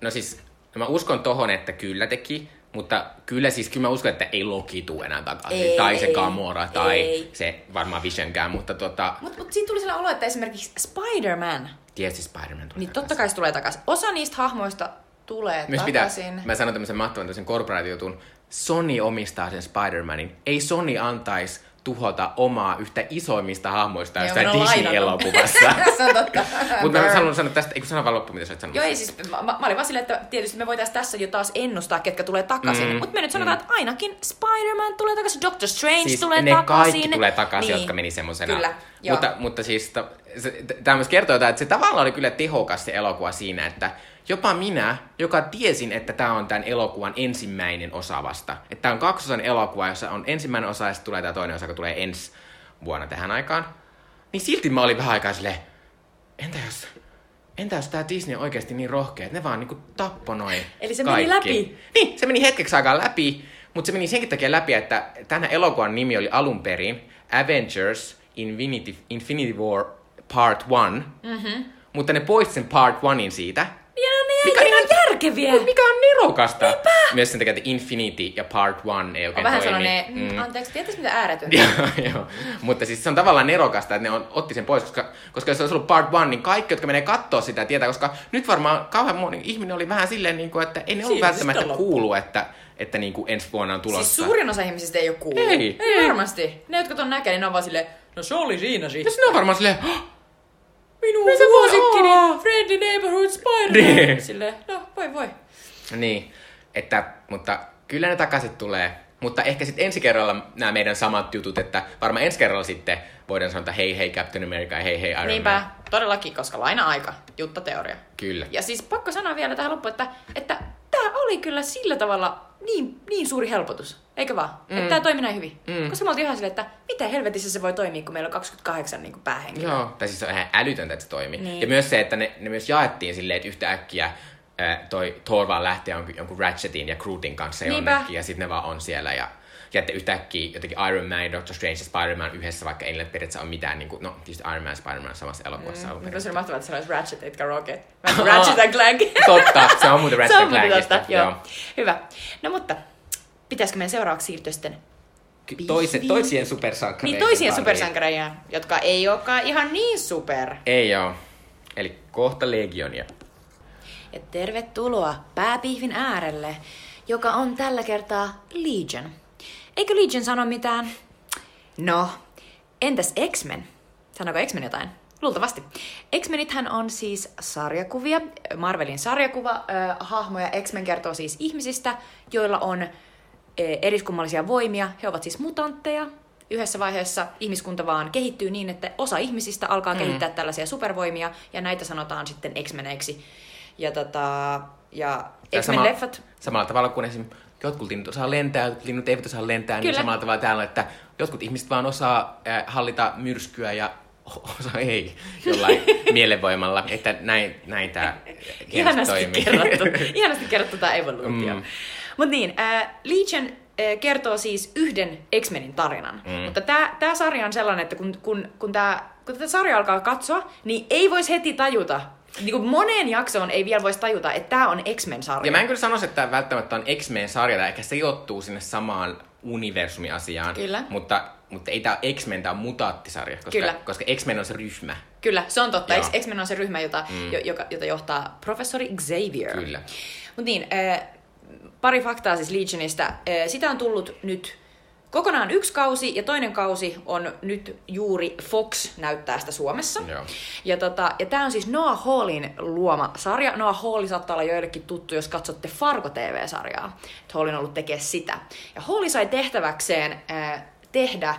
No siis, mä uskon tohon, että kyllä teki, Mutta kyllä siis kyllä mä uskon, että ei Loki tuu enää takaisin. Ei, tai se Gamora tai ei. Se varmaan Visionkään, mutta tota... Mutta siitä tuli sellainen olo, että esimerkiksi Spider-Man. Tietysti Spider-Man tulee niin totta kai se tulee takaisin. Osa niistä hahmoista tulee myös takaisin. Mä sanon tämmöisen mahtavan tämmöisen korporaatiotun. Sony omistaa sen Spider-Manin. Ei Sony antaisi tuhota omaa yhtä isoimmista hahmoista jostain Disney-elokuvassa. Se on totta. Mutta mä haluan sanoa tästä, eikö sano vaan loppu, mitä sä oot sanonut? Joo, ei siis, mä olin vaan silleen, että tietysti me voitaisiin tässä jo taas ennustaa, ketkä tulee takaisin. Mutta me nyt sanotaan, että ainakin Spider-Man tulee takaisin, Doctor Strange siis tulee takaisin. Siis ne kaikki tulee takaisin, niin, jotka meni semmosena. Kyllä, joo. Mutta siis, tämä myös kertoo jotain, että se tavallaan oli kyllä tehokas se elokuva siinä, että jopa minä, joka tiesin, että tämä on tämän elokuvan ensimmäinen osa vasta. Että tämä on kaksosan elokuva, jossa on ensimmäinen osa ja sitten tulee tämä toinen osa, joka tulee ensi vuonna tähän aikaan. Niin silti mä olin vähän aikaa silleen, entä jos tämä Disney on oikeasti niin rohkea, että ne vaan niinku tapponoi kaikki. Eli se meni läpi. Niin, se meni hetkeksi aikaa läpi, mutta se meni senkin takia läpi, että tämän elokuvan nimi oli alun perin Avengers Infinity War Part 1. Mm-hmm. Mutta ne poisti sen Part 1in siitä. Mikä on ihan järkeviä. Mikä on nerokasta. Niinpä. Myös sen takia, että Infinity ja Part 1 ei oikein vähän toimi. Vähän sellainen, anteeksi, tietysti mitä ääretöntä. Joo, mutta siis se on tavallaan nerokasta, että ne otti sen pois, koska jos se olisi ollut Part 1, niin kaikki, jotka menee katsoa sitä, tietää, koska nyt varmaan kauhean moni ihminen oli vähän silleen, niin kuin, että ei ne ollut välttämättä kuulu, että niin kuin ensi vuonna on tulossa. Siis suurin osa ihmisistä ei ole kuullut. Ei varmasti. Ne, jotka ton näkee, niin ne on vaan silleen, no se oli siinä sitten. Ja sinä on varmaan silleen, minun vuosikkini, Friendly Neighborhood Spider-Man. Silleen, no voi. Niin, että, mutta kyllä ne takaisin tulee. Mutta ehkä sitten ensi kerralla nämä meidän samat jutut, että varmaan ensi kerralla sitten voidaan sanoa, että hei Captain America ja hei Iron Man. Niinpä, todellakin, koska laina-aika, Jutta-teoria. Kyllä. Ja siis pakko sanoa vielä tähän loppuun, että tämä oli kyllä sillä tavalla niin suuri helpotus, eikö vaan? Että tämä toimi näin hyvin. Koska me oltiin ihan silleen, että miten helvetissä se voi toimia, kun meillä on 28 niin päähenkilöä. Joo, tai siis se on ihan älytöntä, että se toimii. Niin. Ja myös se, että ne myös jaettiin silleen, että yhtä äkkiä toi Thor vaan lähtee jonkun Ratchetin ja Crootin kanssa jonnekin, ja sitten ne vaan on siellä. Ja että yhtäkkiä jotenkin Iron Man, Doctor Strange ja Spider-Man yhdessä, vaikka ei niille periaatteessa ole mitään, niin kuin, no tietysti Iron Man ja Spider-Man samassa elokuvassa. Mutta se on mahtavaa, että se olisi Ratchet, etkä Rocket. Ratchet & Clank. Totta, se on muuten Ratchet & Clankista. Joo. Hyvä. No mutta, pitäisikö meidän seuraavaksi siirtyä sitten toisien supersankareiden? Niin, toisien supersankareiden, jotka ei olekaan ihan niin super. Ei oo. Eli kohta Legionia. Ja tervetuloa pääpihvin äärelle, joka on tällä kertaa Legion. Eikö Legion sano mitään? No, entäs X-Men? Sanoiko X-Men jotain? Luultavasti. X-Menithän on siis sarjakuvia, Marvelin sarjakuvahahmoja. X-Men kertoo siis ihmisistä, joilla on eriskummallisia voimia. He ovat siis mutantteja. Yhdessä vaiheessa ihmiskunta vaan kehittyy niin, että osa ihmisistä alkaa kehittää tällaisia supervoimia, ja näitä sanotaan sitten X-Meneiksi. Ja X-Men-leffat... Samalla tavalla kuin esimerkiksi... Jotkut linnut osaa lentää, jotkut linnut eivät osaa lentää, niin samalla tavalla täällä on, että jotkut ihmiset vaan osaa hallita myrskyä ja osa ei jollain mielenvoimalla. Että näin tämä hienosti toimii. Ihanasti kerrottu tämä evoluutio. Mutta niin, Legion kertoo siis yhden X-Menin tarinan. Mutta tämä sarja on sellainen, että kun tätä sarjaa alkaa katsoa, niin ei voisi heti tajuta, niin kuin moneen jaksoon ei vielä voisi tajuta, että tämä on X-Men-sarja. Ja mä en kyllä sanoisi, että tämä välttämättä on X-Men-sarja, tai ehkä se sijoittuu sinne samaan universumiasiaan. Kyllä. Mutta ei tämä X-Men, tämä on mutaattisarja, koska X-Men on se ryhmä. Kyllä, se on totta. Joo. X-Men on se ryhmä, jota johtaa professori Xavier. Kyllä. Mutta niin, pari faktaa siis Legionista. Sitä on tullut nyt kokonaan yksi kausi, ja toinen kausi on nyt juuri Fox näyttää sitä Suomessa. Joo. Ja tää on siis Noah Hallin luoma sarja. Noah Hall saattaa olla joillekin tuttu, jos katsotte Fargo-tv-sarjaa. Hall on ollut tekemään sitä. Ja Hall sai tehtäväkseen tehdä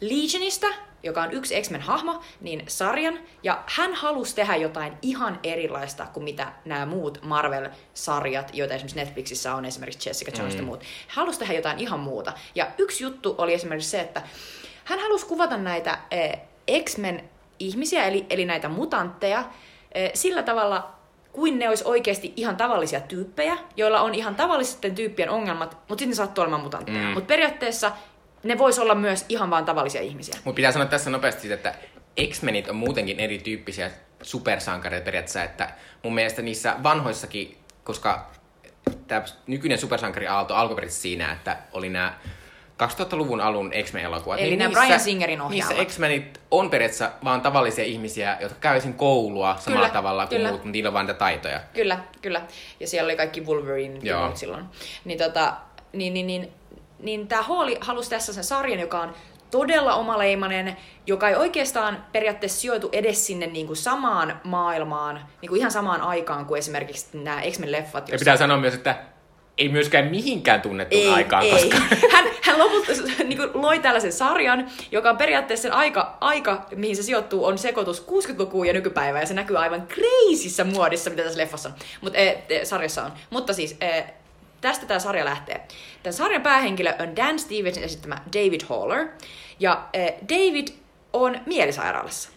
Legionista, joka on yksi X-Men-hahmo, niin sarjan. Ja hän halusi tehdä jotain ihan erilaista kuin mitä nämä muut Marvel-sarjat, joita esimerkiksi Netflixissä on, esimerkiksi Jessica Jones ja muut. Hän halusi tehdä jotain ihan muuta. Ja yksi juttu oli esimerkiksi se, että hän halusi kuvata näitä X-Men-ihmisiä, eli näitä mutantteja, sillä tavalla, kuin ne olisi oikeasti ihan tavallisia tyyppejä, joilla on ihan tavallisten tyyppien ongelmat, mutta sitten ne sattuu olemaan mutantteja. Mutta periaatteessa... Ne vois olla myös ihan vaan tavallisia ihmisiä. Mutta pitää sanoa tässä nopeasti, että X-Menit on muutenkin erityyppisiä supersankareita periaatteessa, että mun mielestä niissä vanhoissakin, koska tämä nykyinen supersankariaalto alkuperäisesti siinä, että oli nämä 2000-luvun alun X-Men-elokuvat. Eli niin nämä Bryan Singerin ohjaamat. Niissä X-Menit on periaatteessa vaan tavallisia ihmisiä, jotka käyvät koulua samalla tavalla kuin muut, mutta niillä on vain niitä taitoja. Kyllä, kyllä. Ja siellä oli kaikki Wolverine ja muut silloin. Niin tämä Hall halusi tässä sen sarjan, joka on todella omaleimainen, joka ei oikeastaan periaatteessa sijoitu edes sinne niinku samaan maailmaan, niinku ihan samaan aikaan kuin esimerkiksi nämä X-Men-leffat. Ja pitää sanoa myös, että ei myöskään mihinkään tunnettuun aikaan. Koska hän lopulta niin kuin, loi tällaisen sarjan, joka on periaatteessa sen aika, mihin se sijoittuu, on sekoitus 60-lukuun ja nykypäivään. Ja se näkyy aivan crazyssä muodissa, mitä tässä leffassa on. Sarjassa on. Mutta siis tästä tämä sarja lähtee. Tämän sarjan päähenkilö on Dan Stevensin esittämä David Haller. Ja David on mielisairaalassa.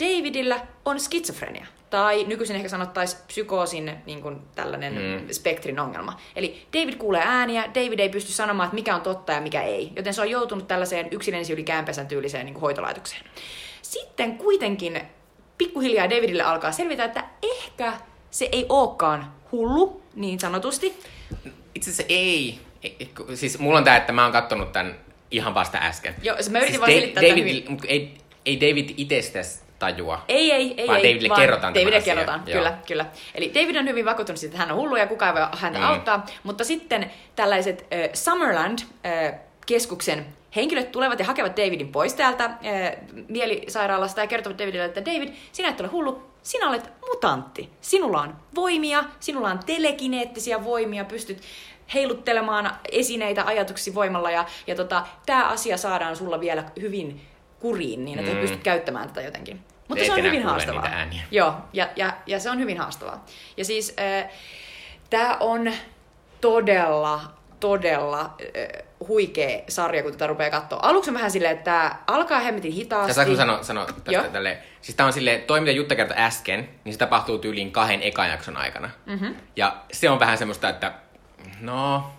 Davidillä on skitsofrenia. Tai nykyisin ehkä sanottaisiin psykoosin niin kuin tällainen spektrin ongelma. Eli David kuulee ääniä, David ei pysty sanomaan, että mikä on totta ja mikä ei. Joten se on joutunut tällaiseen yksilensä yli käänpesän tyyliseen niin kuin hoitolaitokseen. Sitten kuitenkin pikkuhiljaa Davidille alkaa selvitä, että ehkä se ei olekaan hullu, niin sanotusti. Itse asiassa ei. Siis mulla on tämä, että mä oon kattonut tämän ihan vasta äsken. Joo, mä yritin siis vaan selittää tämän hyvin. Mutta ei David itsestäsi tajua. Ei. Vaan Davidille kerrotaan tämä asia. Kyllä. Eli David on hyvin vakuuttunut siitä, että hän on hullu ja kukaan ei voi häntä auttaa. Mutta sitten tällaiset Summerland-keskuksen henkilöt tulevat ja hakevat Davidin pois täältä mielisairaalasta ja kertovat Davidille, että David, sinä et ole hullu, sinä olet mutantti. Sinulla on voimia, sinulla on telekineettisiä voimia, pystyt heiluttelemaan esineitä ajatuksi voimalla ja tämä asia saadaan sulla vielä hyvin kuriin, niin että pystyt käyttämään tätä jotenkin. Mutta se on hyvin haastavaa. Joo, ja se on hyvin haastavaa. Ja siis tämä on todella huikea sarja, kun tätä rupeaa katsoa. Aluksi on vähän silleen, että tämä alkaa hemmetin hitaasti. Saanko sanoa tästä tälleen? Siis tämä on silleen, toi mitä Jutta kertoi äsken, niin se tapahtuu tyyliin 2 ekan jakson aikana. Mm-hmm. Ja se on vähän semmoista, että no,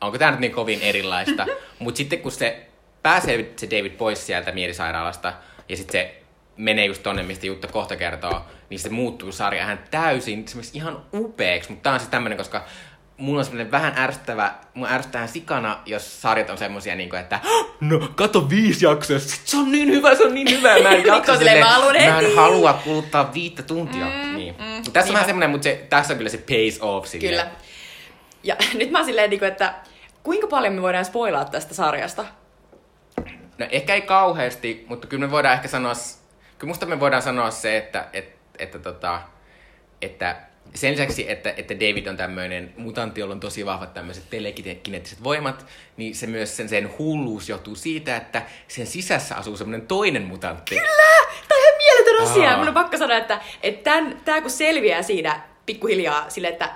onko tämä nyt niin kovin erilaista? Mutta sitten kun se pääsee se David pois sieltä mielisairaalasta ja sitten se menee just tonne, mistä Jutta kohta kertoo, niin se muuttuu sarja ihan täysin ihan upeaksi. Mutta tää on siis tämmönen, koska mulla on semmoinen vähän ärsyttävä, mun ärsyttää sikana, jos sarjat on semmosia niinku, että no kato 5 jaksoa, se on niin hyvä, mä en jaksa silleen, mä en halua kuluttaa 5 tuntia. Tässä on vähän semmonen, mutta tässä on kyllä se pays off silleen. Kyllä. Ja nyt mä oon silleen, että kuinka paljon me voidaan spoilaa tästä sarjasta? No ehkä ei kauheasti, mutta kyllä me voidaan ehkä sanoa, kyllä musta me voidaan sanoa se, että sen lisäksi, että David on tämmöinen mutantti, jolla on tosi vahvat tämmöiset telekineettiset voimat, niin se myös sen hulluus johtuu siitä, että sen sisässä asuu semmoinen toinen mutantti. Kyllä! Tämä on ihan mieletön asia! Mun on pakko sanoa, että tämä kun selviää siinä pikkuhiljaa sille, että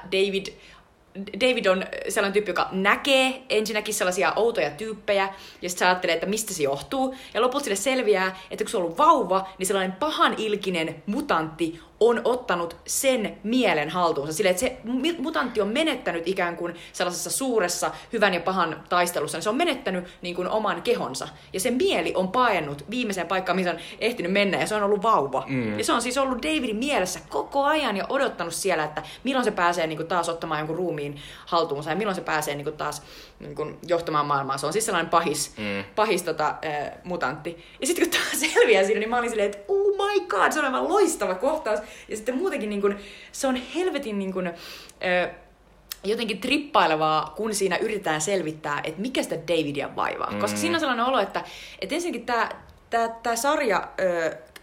David on sellainen tyyppi, joka näkee ensinnäkin sellaisia outoja tyyppejä, ja sitten ajattelee, että mistä se johtuu. Ja lopulta sille selviää, että kun se on ollut vauva, niin sellainen pahanilkinen mutantti on ottanut sen mielen haltuunsa. Silleen, että se mutantti on menettänyt ikään kuin sellaisessa suuressa hyvän ja pahan taistelussa. Niin se on menettänyt niin kuin oman kehonsa. Ja se mieli on paennut viimeiseen paikkaan, missä on ehtinyt mennä. Ja se on ollut vauva. Ja se on siis ollut Davidin mielessä koko ajan ja odottanut siellä, että milloin se pääsee niin kuin taas ottamaan jonkun ruumiin haltuunsa. Ja milloin se pääsee niin kuin taas niin kuin johtamaan maailmaa. Se on siis sellainen pahis mutantti. Ja sitten kun tämä selviää siinä, niin mä olin silleen, että oh my god, se on aivan loistava kohtaus. Ja sitten muutenkin niin kun, se on helvetin niin kun, jotenkin trippailevaa, kun siinä yritetään selvittää, että mikä sitä Davidia vaivaa. Koska siinä on sellainen olo, että ensinnäkin tämä sarja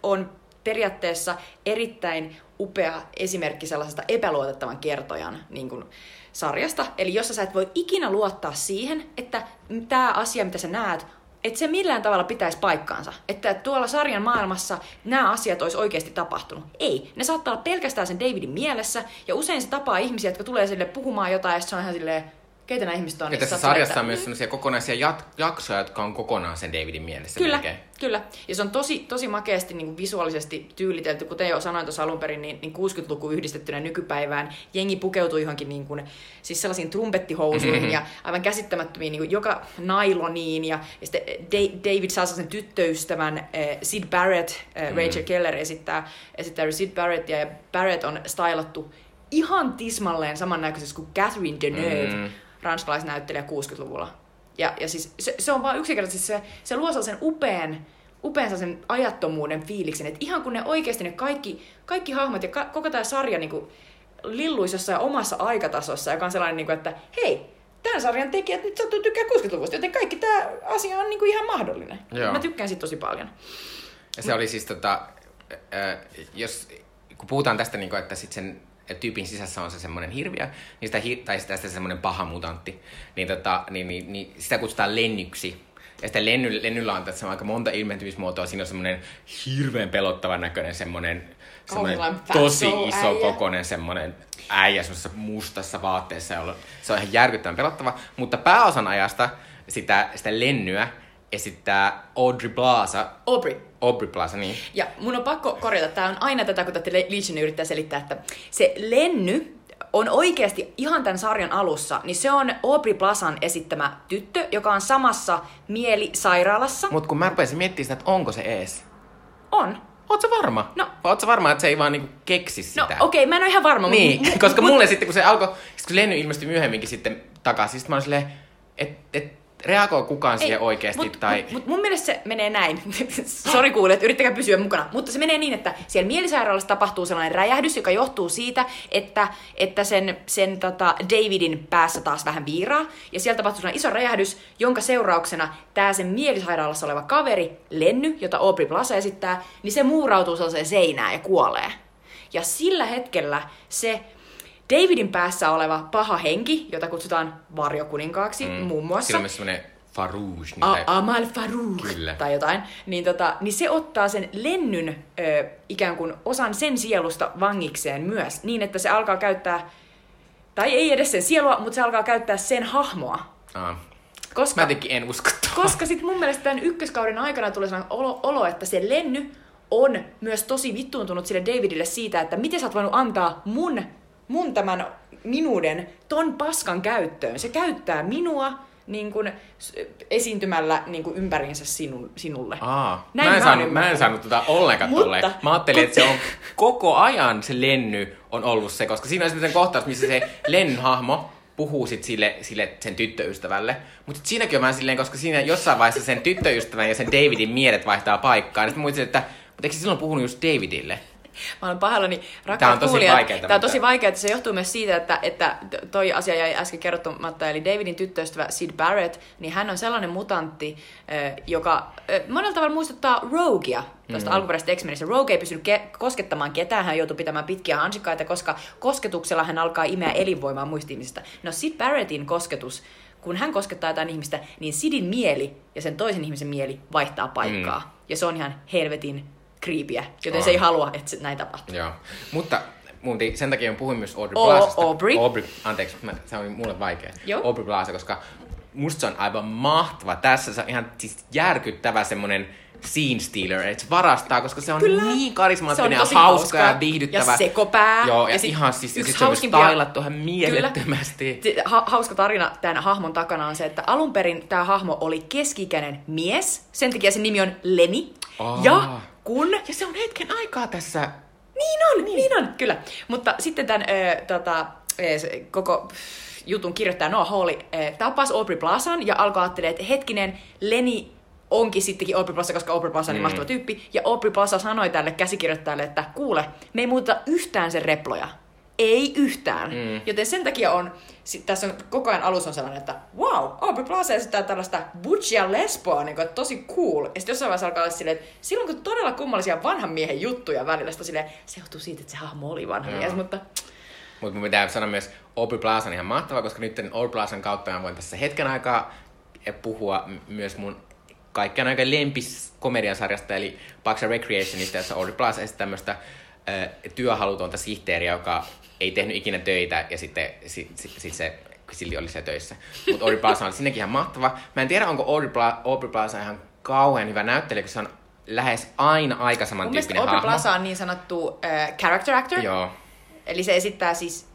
on periaatteessa erittäin upea esimerkki sellaisesta epäluotettavan kertojan niin kun, sarjasta. Eli jossa sä et voi ikinä luottaa siihen, että tämä asia, mitä sä näet, että se millään tavalla pitäisi paikkaansa. Että tuolla sarjan maailmassa nämä asiat olisi oikeasti tapahtunut. Ei. Ne saattaa olla pelkästään sen Davidin mielessä. Ja usein se tapaa ihmisiä, jotka tulee sille puhumaan jotain, ja se on ihan silleen, keitä nämä ihmiset on. Ja tässä sarjassa on myös sellaisia kokonaisia jaksoja, jotka on kokonaan sen Davidin mielessä. Kyllä, melkein. Kyllä. Ja se on tosi makeasti niin kuin visuaalisesti tyylitelty. Kuten jo sanoin tuossa alun perin, niin 60-luku yhdistettynä nykypäivään jengi pukeutui johonkin niin kuin, siis sellaisiin trumpettihousuihin ja aivan käsittämättömiin niin kuin joka nailoniin. Ja sitten David saa sen tyttöystävän Syd Barrett, Rachel Keller esittää Syd Barrettia, ja Barrett on stylattu ihan tismalleen samannäköisessä kuin Catherine Deneuve, ranskalaisnäyttelijä 60-luvulla. Ja siis se on vaan yksinkertaisesti, se luo sellaisen upean sellaisen ajattomuuden fiiliksen, että ihan kun ne oikeasti ne kaikki hahmot ja koko tämä sarja niin kuin lilluisi jossain omassa aikatasossa, joka on sellainen, niin kuin, että hei, tämän sarjan tekijät nyt tykkää 60-luvusta, joten kaikki tämä asia on niin kuin ihan mahdollinen. Joo. Mä tykkään siitä tosi paljon. Se oli siis kun puhutaan tästä, niin kuin, että sit sen tyypin sisässä on se semmoinen hirviö, niin sitä semmoinen paha mutantti, niin sitä kutsutaan lennyksi. Ja sitten lennyllä on tässä aika monta ilmentymismuotoa. Siinä on semmoinen hirveän pelottavan näköinen, semmoinen tosi iso kokoinen semmoinen äijä semmoisessa mustassa vaatteessa, jolloin se on ihan järkyttävän pelottava. Mutta pääosan ajasta sitä lennyä esittää Aubrey Plaza. Aubrey Plaza, niin. Ja mun on pakko korjata, tää on aina tätä, kun tätä Legion yrittää selittää, että se lenny on oikeasti ihan tämän sarjan alussa, niin se on Aubrey Plazan esittämä tyttö, joka on samassa mielisairaalassa. Mut kun mä rupesin miettimään sitä, että onko se ees? On. Oot sä varma? No. Oot sä varma, että se ei vaan niinku keksi sitä? No okei, mä en oo ihan varma. Niin, koska mulle sitten, kun se alkoi, kun Lenny ilmestyi myöhemminkin sitten takaisin, sit mä oon silleen, että reagoi kukaan siihen oikeasti? Mun mielestä se menee näin. Sori kuulijat, yrittäkää pysyä mukana. Mutta se menee niin, että siellä mielisairaalassa tapahtuu sellainen räjähdys, joka johtuu siitä, että sen Davidin päässä taas vähän viiraa. Ja siellä tapahtuu sellainen iso räjähdys, jonka seurauksena tää sen mielisairaalassa oleva kaveri, Lenny, jota Aubrey Plaza esittää, niin se muurautuu sellaiseen seinään ja kuolee. Ja sillä hetkellä se Davidin päässä oleva paha henki, jota kutsutaan varjokuninkaaksi muun muassa. Siinä on myös semmoinen Farouche. Amal Farouche. Kyllä. Tai jotain. Niin se ottaa sen lennyn ikään kuin osan sen sielusta vangikseen myös. Niin, että se alkaa käyttää, tai ei edes sen sielua, mutta se alkaa käyttää sen hahmoa. Koska, mä jotenkin en uskottaa. Koska sitten mun mielestä tämän ykköskauden aikana tulee sellainen olo, että se lenny on myös tosi vittuuntunut sille Davidille siitä, että miten sä oot voinut antaa mun tämän minuuden ton paskan käyttöön. Se käyttää minua niin kun, esiintymällä niin kun ympäriinsä sinulle. Mä en saanut tota ollenkaan tolleen. Mä ajattelin, että se on koko ajan se lenny on ollut se, koska siinä on semmoinen kohtaus, missä se lennyhahmo puhuu sit sille sen tyttöystävälle. Mutta siinäkin on vähän silleen, koska siinä jossain vaiheessa sen tyttöystävän ja sen Davidin mielet vaihtaa paikkaa. Niin sitten muistin, että eikö se silloin puhunut just Davidille? Mä olen pahallani, rakkaat kuulijat. Tää on tosi vaikeaa, että se johtuu myös siitä, että toi asia jäi äsken kerrottumatta, eli Davidin tyttöystävä Syd Barrett, niin hän on sellainen mutantti, joka monella tavalla muistuttaa Roguea, tuosta alkuperäisestä X-Menistä. Rogue ei pystynyt koskettamaan ketään, hän joutui pitämään pitkiä hansikkaita, koska kosketuksella hän alkaa imeä elinvoimaa muista ihmisistä. No Syd Barrettin kosketus, kun hän koskettaa jotain ihmistä, niin Sidin mieli ja sen toisen ihmisen mieli vaihtaa paikkaa. Ja se on ihan helvetin kriipiä, joten se ei halua, että näin tapahtuu. Joo. Mutta sen takia on puhunut myös Aubrey Plazasta. Aubrey. Anteeksi, se oli mulle vaikea. Joo. Aubrey Plaza, koska musta se on aivan mahtava. Tässä se on ihan siis järkyttävä semmoinen scene stealer, että se varastaa, koska se on niin karismaattinen ja hauska ja viihdyttävä. Ja sekopää. Joo, ja ihan siis se on stylattu ihan mielettömästi. Hauska tarina tämän hahmon takana on se, että alun perin tämä hahmo oli keski-ikäinen mies. Sen takia sen nimi on Leni. Ja se on hetken aikaa tässä. Niin on, kyllä. Mutta sitten tämän koko jutun kirjoittaja Noah Hawley tapas Aubrey Plazan ja alkaa ajattelemaan, että hetkinen, Leni onkin sittenkin Aubrey Plaza, koska Aubrey Plaza on niin mahtava tyyppi. Ja Aubrey Plaza sanoi tälle käsikirjoittajalle, että kuule, me ei muuta yhtään sen reploja. Ei yhtään. Joten sen takia on, tässä on koko ajan alussa on sellainen, että wow, Aubrey Plaza esittää tällaista butchia lesboa, niin kuin, että tosi cool. Ja sitten jossain vaiheessa alkaa olla silleen, että silloin kun todella kummallisia vanhan miehen juttuja välillä, sitä silleen, se johtuu siitä, että se hahmo oli vanha mies, mutta mun pitää sanoa myös, Aubrey Plaza on ihan mahtava, koska nyt Aubrey Plazan kautta mä voin tässä hetken aikaa puhua myös mun kaikkein aika lempis komediasarjasta, eli Parks and Recreationista, jossa Aubrey Plaza esittää tämmöistä työhalutonta sihteeriä, joka ei tehnyt ikinä töitä ja sitten silti oli se töissä. Mutta Aubrey Plaza on sinnekin ihan mahtava. Mä en tiedä, onko Aubrey Plaza ihan kauhean hyvä näyttelijä, kun se on lähes aina aika samantyyppinen hahmo. Aubrey Plaza on niin sanottu character actor. Joo. Eli se esittää siis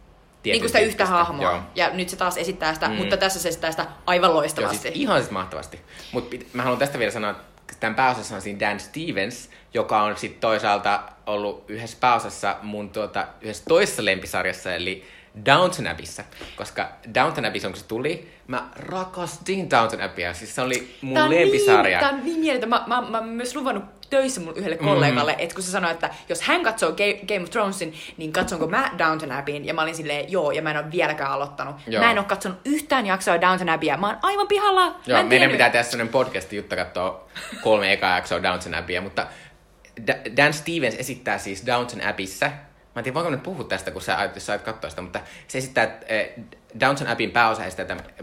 niinku sitä yhtä hahmoa. Joo. Ja nyt se taas esittää sitä, mutta tässä se esittää sitä aivan loistavasti. Joo, siis ihan siis mahtavasti. Mutta mä haluan tästä vielä sanoa, että tämän pääosassa on siinä Dan Stevens, joka on sitten toisaalta ollut yhdessä pääosassa mun yhdessä toisessa lempisarjassa, eli Downton Abbeyssä, koska Downton Abbey, kun se tuli, mä rakastin Downton Abbeya, siis se oli mun lempisarja. Tää on niin mieltä, mä oon myös luvannut töissä mun yhdelle kollegalle, että kun se sanoi, että jos hän katsoo Game of Thronesin, niin katsonko mä Downton Abbeyin, ja mä olin silleen, joo, ja mä en oo vieläkään aloittanut. Joo. Mä en oo katsonut yhtään jaksoa Downton Abbeya, mä oon aivan pihalla, joo, meidän pitää tehdä sellainen podcasti juttu, katsoa 3 ekaa jaksoa Downton Abbeya, mutta Dan Stevens esittää siis Downton Abbeyssä, mä en tiedä, voinko nyt puhua tästä, kun sä ajat katsoa sitä, mutta se esittää, että Downton Abbeyin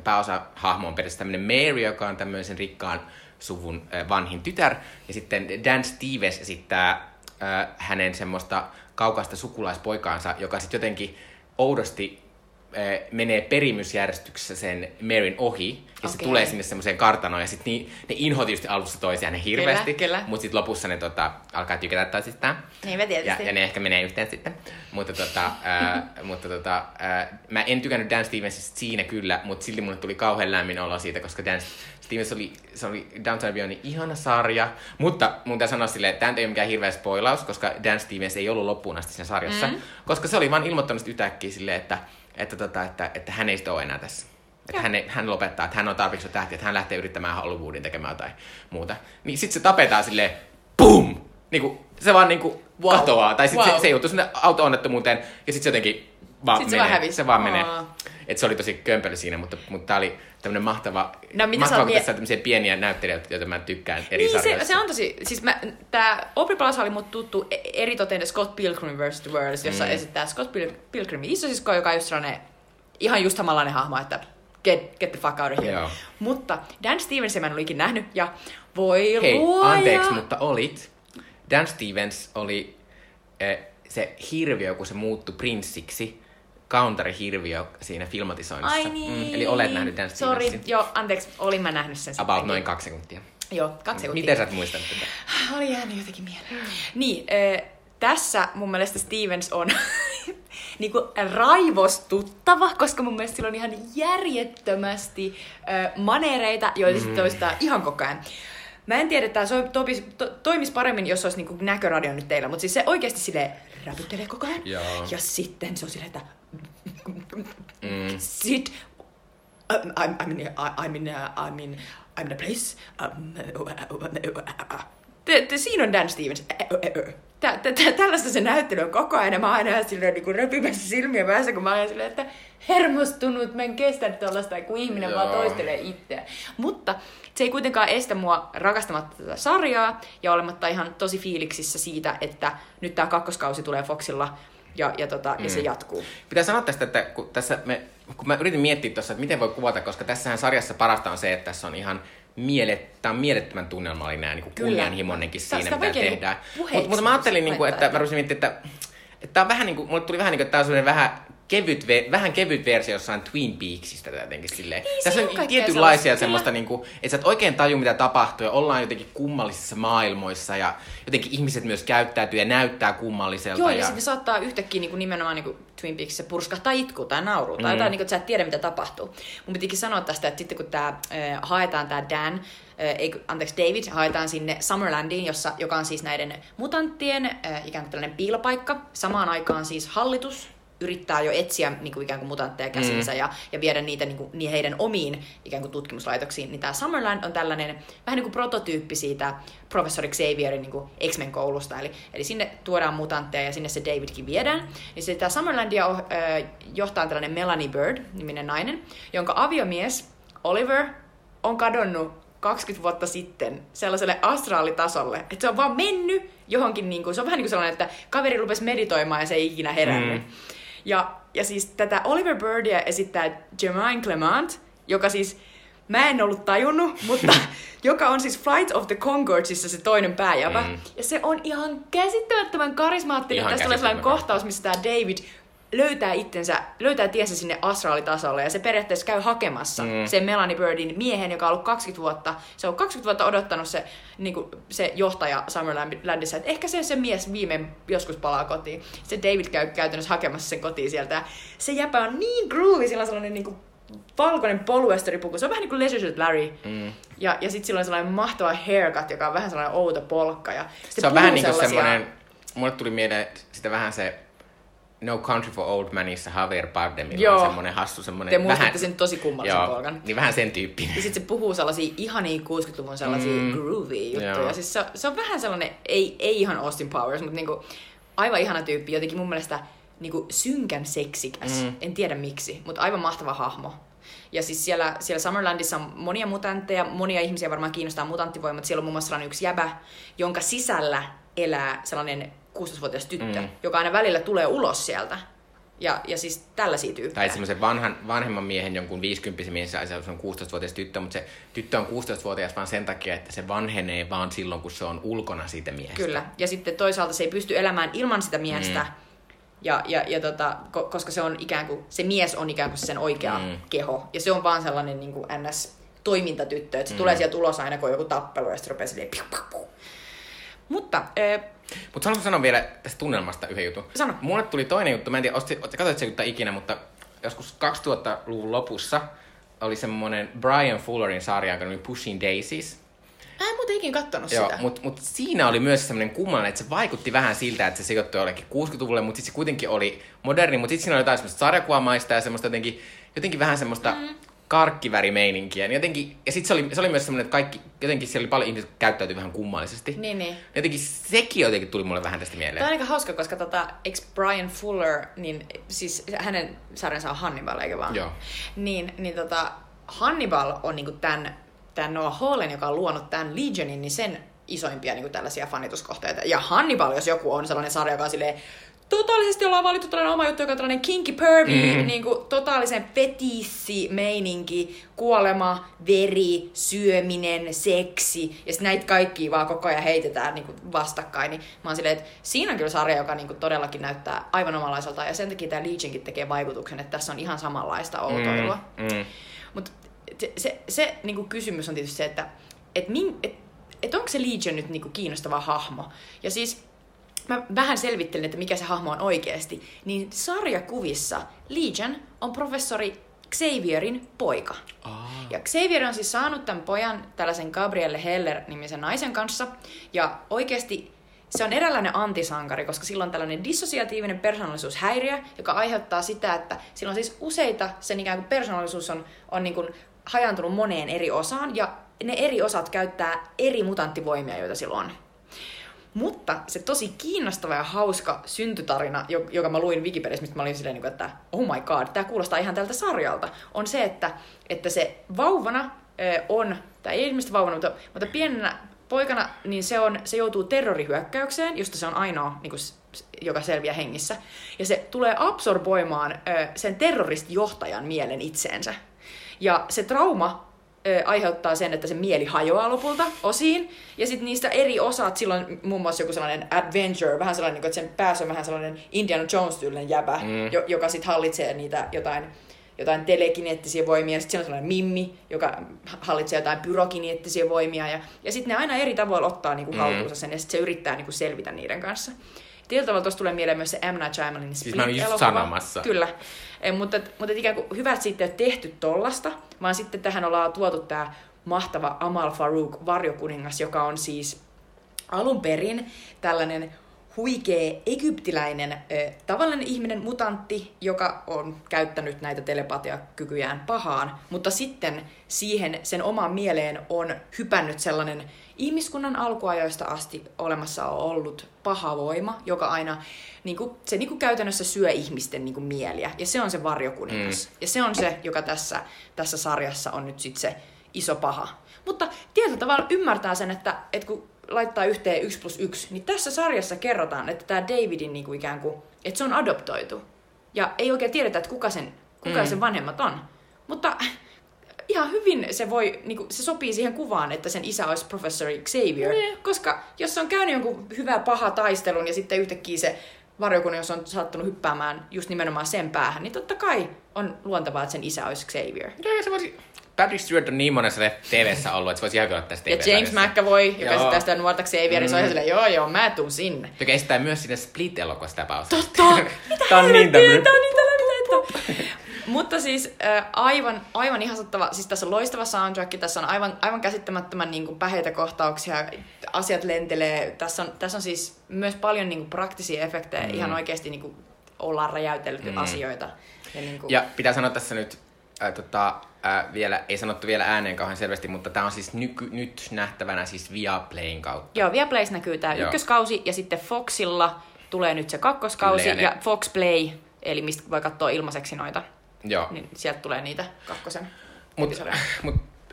pääosahahmo on periaatteessa tämmöinen Mary, joka on tämmöisen rikkaan suvun vanhin tytär. Ja sitten Dan Stevens esittää hänen semmoista kaukaista sukulaispoikaansa, joka sitten jotenkin oudosti menee perimysjärjestyksessä sen Maryn ohi. Ja se tulee sinne semmoiseen kartanoon, ja sitten ne inho tietysti alussa toisiaan ne hirveästi, mutta sitten lopussa ne alkaa tykätä toisistaan. Niin mä tietysti. Ja ne ehkä menee yhteen sitten. Mutta, mä en tykännyt Dan Stevensista siinä kyllä, mutta silti mulle tuli kauhean lämmin olo siitä, koska Dan Stevens oli Downton Abbey on ihana sarja. Mutta mun täytyy sanoa silleen, että tämä ei ole mikään hirveä spoilaus, koska Dan Stevens ei ollut loppuun asti siinä sarjassa. Koska se oli vaan ilmoittanut yhtäkkiä silleen, että hän ei sitä ole enää tässä. Että hän lopettaa, että hän on tarpeeksi tähti, että hän lähtee yrittämään Hollywoodin tekemään tai muuta. Niin sit se tapetaan silleen, BOOM! Niinku, se vaan niinku vatoaa. Tai sit se joutuu sinne auto-onnettomuuteen ja sit se jotenkin vaan sit menee. Se vaan menee. Et se oli tosi kömpelö siinä, mutta tää oli tämmönen mahtava kun tässä on tämmöisiä pieniä näyttelijöitä, joita mä tykkään eri sarjoissa. Niin, se on tosi... Siis tää Aubrey Plaza oli mut tuttu eritoten Scott Pilgrim vs. The World, jossa esittää Scott Pilgrimin isosisko, joka on just sellainen ihan just samanlainen hahmo, että get the fuck out of here. Joo. Mutta Dan Stevens en ollut ikin nähnyt, ja voi luoja... Hei, anteeksi, mutta olit. Dan Stevens oli se hirviö, kun se muuttui prinssiksi. Counter-hirviö siinä filmatisoinnissa. Ai niin. Eli olet nähnyt Dan Stevensin. Sori, joo, anteeksi, olin mä nähnyt sen. About noin 2 sekuntia. Joo, 2 sekuntia. Miten sä et muistanut tätä? Oli jäänyt jotenkin mieleen. Niin, tässä mun mielestä Stevens on niinku raivostuttava, koska mun mielestä sillä on ihan järjettömästi maneereita, joita sitten toistaa ihan koko ajan. Mä en tiedä, että tää toimisi paremmin, jos olisi niinku näköradio nyt teillä, mutta siis se oikeasti silleen räpyttelee koko ajan. Joo. Ja sitten se on silleen, että sit, I'm in a place. Siinä on Dan Stevens. Tällaista se näyttely on koko ajan, ja mä aina silleen niin röpimässä silmiä päässä, kun mä aina silleen, että hermostunut, mä en kestä tällaista, kun ihminen vaan toistelee itseään. Mutta se ei kuitenkaan estä mua rakastamatta tätä sarjaa, ja olematta ihan tosi fiiliksissä siitä, että nyt tää kakkoskausi tulee Foxilla, ja se jatkuu. Pitää sanoa tästä, että kun mä yritin miettiä tuossa, että miten voi kuvata, koska tässähän sarjassa parasta on se, että tässä on ihan... Tämä on mielettömän tunnelmallinen ja niin kunnianhimoinenkin siinä, mitä tehdään. Mutta mä ajattelin, että mä rupesin miettimään, että mulle tuli vähän niin kuin, että tämä on sellainen vähän kevyt versio jossain Twin Peaksista jotenkin silleen. Niin, tässä on tietynlaisia semmoista, niin kuin, että sä et oikein taju, mitä tapahtuu, ja ollaan jotenkin kummallisissa maailmoissa, ja jotenkin ihmiset myös käyttäytyy ja näyttää kummalliselta. Joo, ja sitten saattaa yhtäkkiä niin kuin nimenomaan niin kuin Twin Peaksissa purskahtaa itkuu tai nauruu, tai jotain, niin kuin, että sä et tiedä, mitä tapahtuu. Mun pitikin sanoa tästä, että sitten kun haetaan tämä Dan, David haetaan sinne Summerlandiin, joka on siis näiden mutanttien ikään kuin tällainen piilopaikka, samaan aikaan siis hallitus yrittää jo etsiä niin kuin ikään kuin mutantteja käsinsä ja viedä niitä niin heidän omiin ikään kuin tutkimuslaitoksiin. Niin tämä Summerland on tällainen vähän niin kuin prototyyppi siitä professori Xavierin niin kuin X-Men koulusta. Eli sinne tuodaan mutantteja ja sinne se Davidkin viedään. Niin se tämä Summerlandia johtaa tällainen Melanie Bird-niminen nainen, jonka aviomies Oliver on kadonnut 20 vuotta sitten sellaiselle astraalitasolle, että se on vaan mennyt johonkin, niin kuin, se on vähän niin kuin sellainen, että kaveri rupesi meditoimaan ja se ei ikinä herännyt. Ja siis tätä Oliver Birdia esittää Jermaine Clement, joka siis, mä en ollut tajunnut, mutta joka on siis Flight of the Conchordsissa se toinen pääjävä. Ja se on ihan käsittämättömän karismaattinen. Tässä tulee sellainen kohtaus, missä tämä David löytää tiensä sinne astraalitasolle, ja se periaatteessa käy hakemassa sen Melanie Birdin miehen, joka on ollut 20 vuotta. Se on 20 vuotta odottanut se johtaja Summerlandissa, että ehkä se mies viimein joskus palaa kotiin. Se David käy käytännössä hakemassa sen kotiin sieltä. Se jäpä on niin groovy, sillä on sellainen niin kuin valkoinen poluesteripuku. Se on vähän niin kuin Leisure Suit Larry. Ja sitten sillä on sellainen mahtava haircut, joka on vähän sellainen outo polkka. Ja se on vähän niin kuin sellainen... mulle tuli mieleen sitä vähän se No Country for Old Manissa Javier Bardemilla on semmoinen hassu semmoinen. Te muistatte sen tosi kummallisen kolkan. Niin vähän sen tyyppinen. Ja sit se puhuu sellaisia ihania 60-luvun sellaisia groovy juttuja. Siis se on vähän sellainen, ei ihan Austin Powers, mutta niinku aivan ihana tyyppi. Jotenkin mun mielestä niinku synkän seksikäs. En tiedä miksi, mutta aivan mahtava hahmo. Ja siis siellä Summerlandissa on monia mutantteja, monia ihmisiä varmaan kiinnostaa mutanttivoimat. Siellä on muun muassa sellainen yksi jäbä, jonka sisällä elää sellainen 16-vuotias tyttö, joka aina välillä tulee ulos sieltä. Ja siis tällaisia tyyppejä. Tai semmoisen vanhemman miehen, jonkun 50-vuotias miehen, se on 16-vuotias tyttö, mutta se tyttö on 16-vuotias vaan sen takia, että se vanhenee vaan silloin, kun se on ulkona siitä miehestä. Kyllä. Ja sitten toisaalta se ei pysty elämään ilman sitä miestä, koska se on ikään kuin, se mies on ikään kuin sen oikea keho. Ja se on vaan sellainen niin kuin NS-toimintatyttö, että se tulee sieltä ulos aina, kun on joku tappelu, ja sitten rupeaa silleen piu. Mutta... Mutta haluaisin sanoa vielä tästä tunnelmasta yhden jutun. Sano. Mulle tuli toinen juttu, mä en tiedä, katsoitko ikinä, mutta joskus 2000-luvun lopussa oli semmoinen Brian Fullerin sarja, joka oli Pushing Daisies. Mä en muuten ikinä kattonut sitä. Mutta siinä oli myös semmoinen kummallinen, että se vaikutti vähän siltä, että se sekoittui jollekin 60-luvulle, mutta sitten se kuitenkin oli moderni, mutta sitten siinä oli jotain semmoista sarjakuvamaista ja semmoista jotenkin vähän semmoista... karkkivärimeininkiä. Niin jotenkin, ja sitten se oli myös semmoinen, että kaikki, jotenkin siellä oli paljon ihmiset käyttäytyi vähän kummallisesti. Niin. Jotenkin sekin jotenkin tuli mulle vähän tästä mieleen. Tämä on aika hauska, koska eikö Brian Fuller, niin siis hänen sarjansa on Hannibal, eikö vaan? Joo. Niin, Hannibal on niinku tämän Noah Hallen, joka on luonut tämän Legionin, niin sen isoimpia niinku tällaisia fanituskohteita. Ja Hannibal, jos joku on sellainen sarja, joka on silleen, totaalisesti ollaan valittu tällainen oma juttu, joka on tällainen kinky pervy, niinku totaalisen fetissi-meininki, kuolema, veri, syöminen, seksi, ja sit näitä kaikkia vaan koko ajan heitetään niinku vastakkain. Niin mä oon silleen, että siinä on kyllä sarja, joka niinku todellakin näyttää aivan omanlaiselta, ja sen takia tää Legionkin tekee vaikutuksen, että tässä on ihan samanlaista outoilua. Mutta se niinku kysymys on tietysti se, että onko se Legion nyt niinku kiinnostava hahmo? Ja siis... Mä vähän selvittelin, että mikä se hahmo on oikeesti. Niin sarjakuvissa Legion on professori Xavierin poika. Ja Xavier on siis saanut tämän pojan tällaisen Gabrielle Heller-nimisen naisen kanssa. Ja oikeesti se on eräänlainen antisankari, koska sillä on tällainen dissosiatiivinen persoonallisuushäiriö, joka aiheuttaa sitä, että sillä on siis useita, sen ikään kuin persoonallisuus on niin kuin hajaantunut moneen eri osaan. Ja ne eri osat käyttää eri mutanttivoimia, joita sillä on. Mutta se tosi kiinnostava ja hauska syntytarina, joka mä luin Wikipediassa, mistä mä olin silleen, että oh my god, tää kuulostaa ihan tältä sarjalta, on se, että se vauvana on, tai ei ilmeisesti vauvana, mutta pienenä poikana, niin se joutuu terrorihyökkäykseen, josta se on ainoa, niin kuin, joka selviää hengissä. Ja se tulee absorboimaan sen terroristijohtajan mielen itseensä. Ja se trauma aiheuttaa sen, että se mieli hajoaa lopulta osiin, ja sitten niistä eri osat, silloin muun muassa joku sellainen adventure, vähän sellainen, että sen päässä on vähän sellainen Indiana Jones-tyylinen jäbä, joka sitten hallitsee niitä jotain telekineettisiä voimia, sitten siellä on sellainen mimmi, joka hallitsee jotain pyrokineettisiä voimia, ja sitten ne aina eri tavoilla ottaa niinku haltuunsa sen, ja sitten se yrittää niinku selvitä niiden kanssa. Tietyllä tavalla tuossa tulee mieleen myös se M. Night Shyamalanin Split-elokuva. Siis kyllä. Mutta ikään kuin hyvä, että siitä ei ole tehty tollasta, vaan sitten tähän ollaan tuotu tämä mahtava Amal Farouk, varjokuningas, joka on siis alun perin tällainen huikea egyptiläinen tavallinen ihminen, mutantti, joka on käyttänyt näitä telepatiakykyjään pahaan, mutta sitten siihen sen omaan mieleen on hypännyt sellainen ihmiskunnan alkuajoista asti olemassa on ollut paha voima, joka aina se käytännössä syö ihmisten mieliä, ja se on se varjokuningas. Ja se on se, joka tässä sarjassa on nyt sitten se iso paha. Mutta tietyllä tavalla ymmärtää sen, että kun laittaa yhteen 1+1, niin tässä sarjassa kerrotaan, että tämä Davidin niinku ikään kuin, että se on adoptoitu. Ja ei oikein tiedetä, että kuka sen vanhemmat on. Mutta ihan hyvin se voi, niinku, se sopii siihen kuvaan, että sen isä olisi professori Xavier. Koska jos se on käynyt jonkun hyvä paha taistelun ja sitten yhtäkkiä se varjokuningas on saattanut hyppäämään just nimenomaan sen päähän, niin totta kai on luontevaa, että sen isä olisi Xavier. Patrick Stewart on niin monessa TV-ssä ollut, että se voisi ihan kyllä tässä TV-sarjassa. Ja James McAvoy, joka esittää sitä nuorta Xavieria, niin se on ihan silleen, joo, mä tuun sinne. Joka esittää myös sinne Split-elokuvassa tapausta. Totta! Mitä helvettiä, tää on niin tämmöinen. Mutta siis aivan ihastuttava, siis tässä on loistava soundtrack, tässä on aivan käsittämättömän niin kuin päheitä kohtauksia, asiat lentelee, tässä on siis myös paljon niin kuin praktisia efektejä, ihan oikeasti niin kuin ollaan räjäytelty asioita. Ja, niin kuin... ja pitää sanoa tässä nyt, vielä, ei sanottu vielä ääneen kauhean selvästi, mutta tämä on siis nyt nähtävänä siis Viaplayn kautta. Joo, Viaplays näkyy tämä ykköskausi ja sitten Foxilla tulee nyt se kakkoskausi ja Fox Play, eli mistä voi katsoa ilmaiseksi noita. Joo. Niin sieltä tulee niitä kakkosen. Mut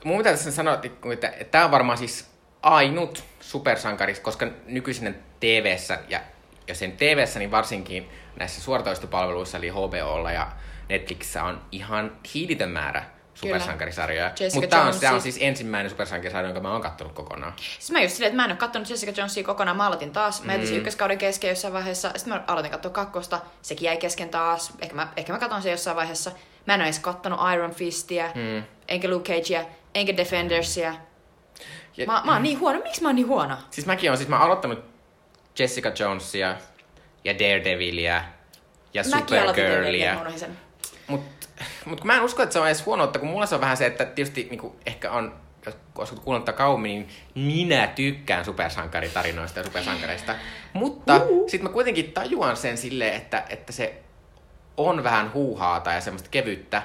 mun pitää tässä sanoa, että tämä on varmaan siis ainut supersankaris, koska nykyisin TV:ssä ja jos ei TV:ssä, niin varsinkin näissä suoratoistopalveluissa, eli HBOlla ja Netflixissä on ihan hiilitön määrä supersankarisarjoja. Mutta tämä on siis ensimmäinen supersankarisarja, jonka mä oon kattonut kokonaan. Siis mä just silleen, että mä en oo kattonut Jessica Jonesia kokonaan. Mä aloitin taas. Mä jätin ykköskauden kesken jossain vaiheessa. Sitten mä aloitin katsoa kakkosta. Sekin jäi kesken taas. Ehkä mä katon sen jossain vaiheessa. Mä en oo edes kattonut Iron Fistiä, enkä Luke Cagea, enkä Defendersia. Mä oon niin huono. Miksi mä oon niin huono? Siis mäkin oon. Siis mä oon aloittanut Jessica Jonesia ja Daredevilia ja Supergirlia. Mutta mä en usko, että se on edes huonoutta, kun mulla se on vähän se, että tietysti niin ehkä on, jos kuunnellut kauemmin, niin minä tykkään supersankaritarinoista ja supersankareista. Mutta sit mä kuitenkin tajuan sen silleen, että se on vähän huuhaata ja semmoista kevyyttä.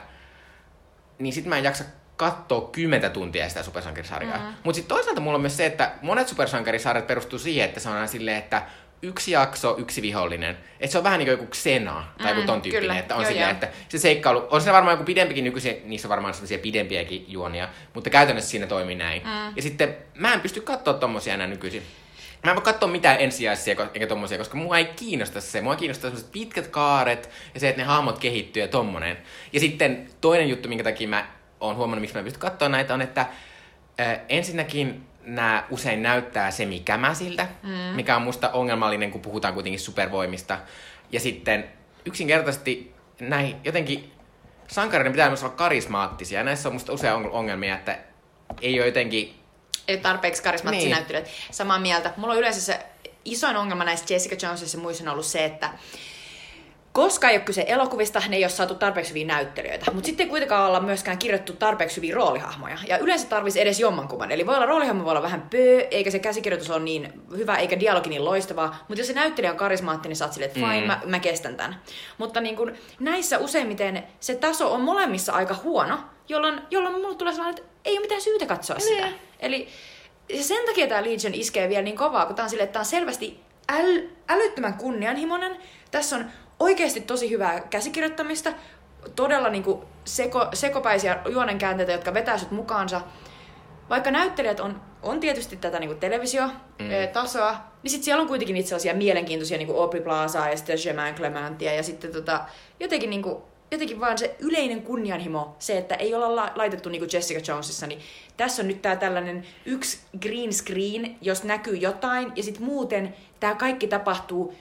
Niin sit mä en jaksa katsoa 10 tuntia sitä supersankarisarjaa. Mutta sit toisaalta mulla on myös se, että monet supersankarisarjat perustuu siihen, että se on aina silleen, että yksi jakso, yksi vihollinen. Et se on vähän niin kuin joku Xena tai joku ton tyyppinen. Kyllä. Että on silleen, että se seikkailu... On siinä varmaan joku pidempikin nykyisin, niissä on varmaan sellaisia pidempiäkin juonia, mutta käytännössä siinä toimii näin. Ja sitten mä en pysty katsoa tommosia enää nykyisin. Mä en voi katsoa mitään ensisijaisia eikä tommosia, koska mua ei kiinnosta se. Mua kiinnostaa sellaiset pitkät kaaret ja se, että ne hahmot kehittyy ja tommonen. Ja sitten toinen juttu, minkä takia mä oon huomannut, miksi mä en pysty katsoa näitä, on, että ensinnäkin... Nämä usein näyttää semikämäsiltä, mikä on musta ongelmallinen, kun puhutaan kuitenkin supervoimista. Ja sitten yksinkertaisesti näihin jotenkin sankareiden pitää myös olla karismaattisia. Ja näissä on musta usein ongelmia, että ei ole jotenkin... Ei tarpeeksi karismaattisia niin. Näyttelyitä. Samaa mieltä. Mulla on yleensä se isoin ongelma näissä Jessica Jonesissa muissa on ollut se, että koska ei ole kyse elokuvista, ne ei ole saatu tarpeeksi hyviä näyttelijöitä. Mutta sitten ei kuitenkaan olla myöskään kirjoittu tarpeeksi hyviä roolihahmoja. Ja yleensä tarvitsisi edes jommankumman. Eli roolihahmo voi olla vähän pöö, eikä se käsikirjoitus ole niin hyvä, eikä dialogi niin loistavaa. Mutta jos se näyttelijä on karismaattinen, niin sä oot silleen, että fine, mä kestän tämän. Mutta niin kun, näissä useimmiten se taso on molemmissa aika huono, jolloin mulle tulee sellainen, että ei ole mitään syytä katsoa sitä. Eli sen takia tämä Legion iskee vielä niin kovaa, kun tämä on silleen, että tämä on selvästi älyttömän kunnianhimoinen. Tässä on oikeasti tosi hyvää käsikirjoittamista, todella niinku sekopäisiä juonenkäänteitä, jotka vetää sut mukaansa. Vaikka näyttelijät on tietysti tätä niinku televisiotasoa, niin sit siellä on kuitenkin niitä sellaisia mielenkiintoisia niinku Aubrey Plazaa ja sitten Germain Clementia ja sitten jotenkin vaan se yleinen kunnianhimo, se, että ei olla laitettu niinku Jessica Jonesissa, niin tässä on nyt tää tällainen yksi green screen, jos näkyy jotain, ja sit muuten tää kaikki tapahtuu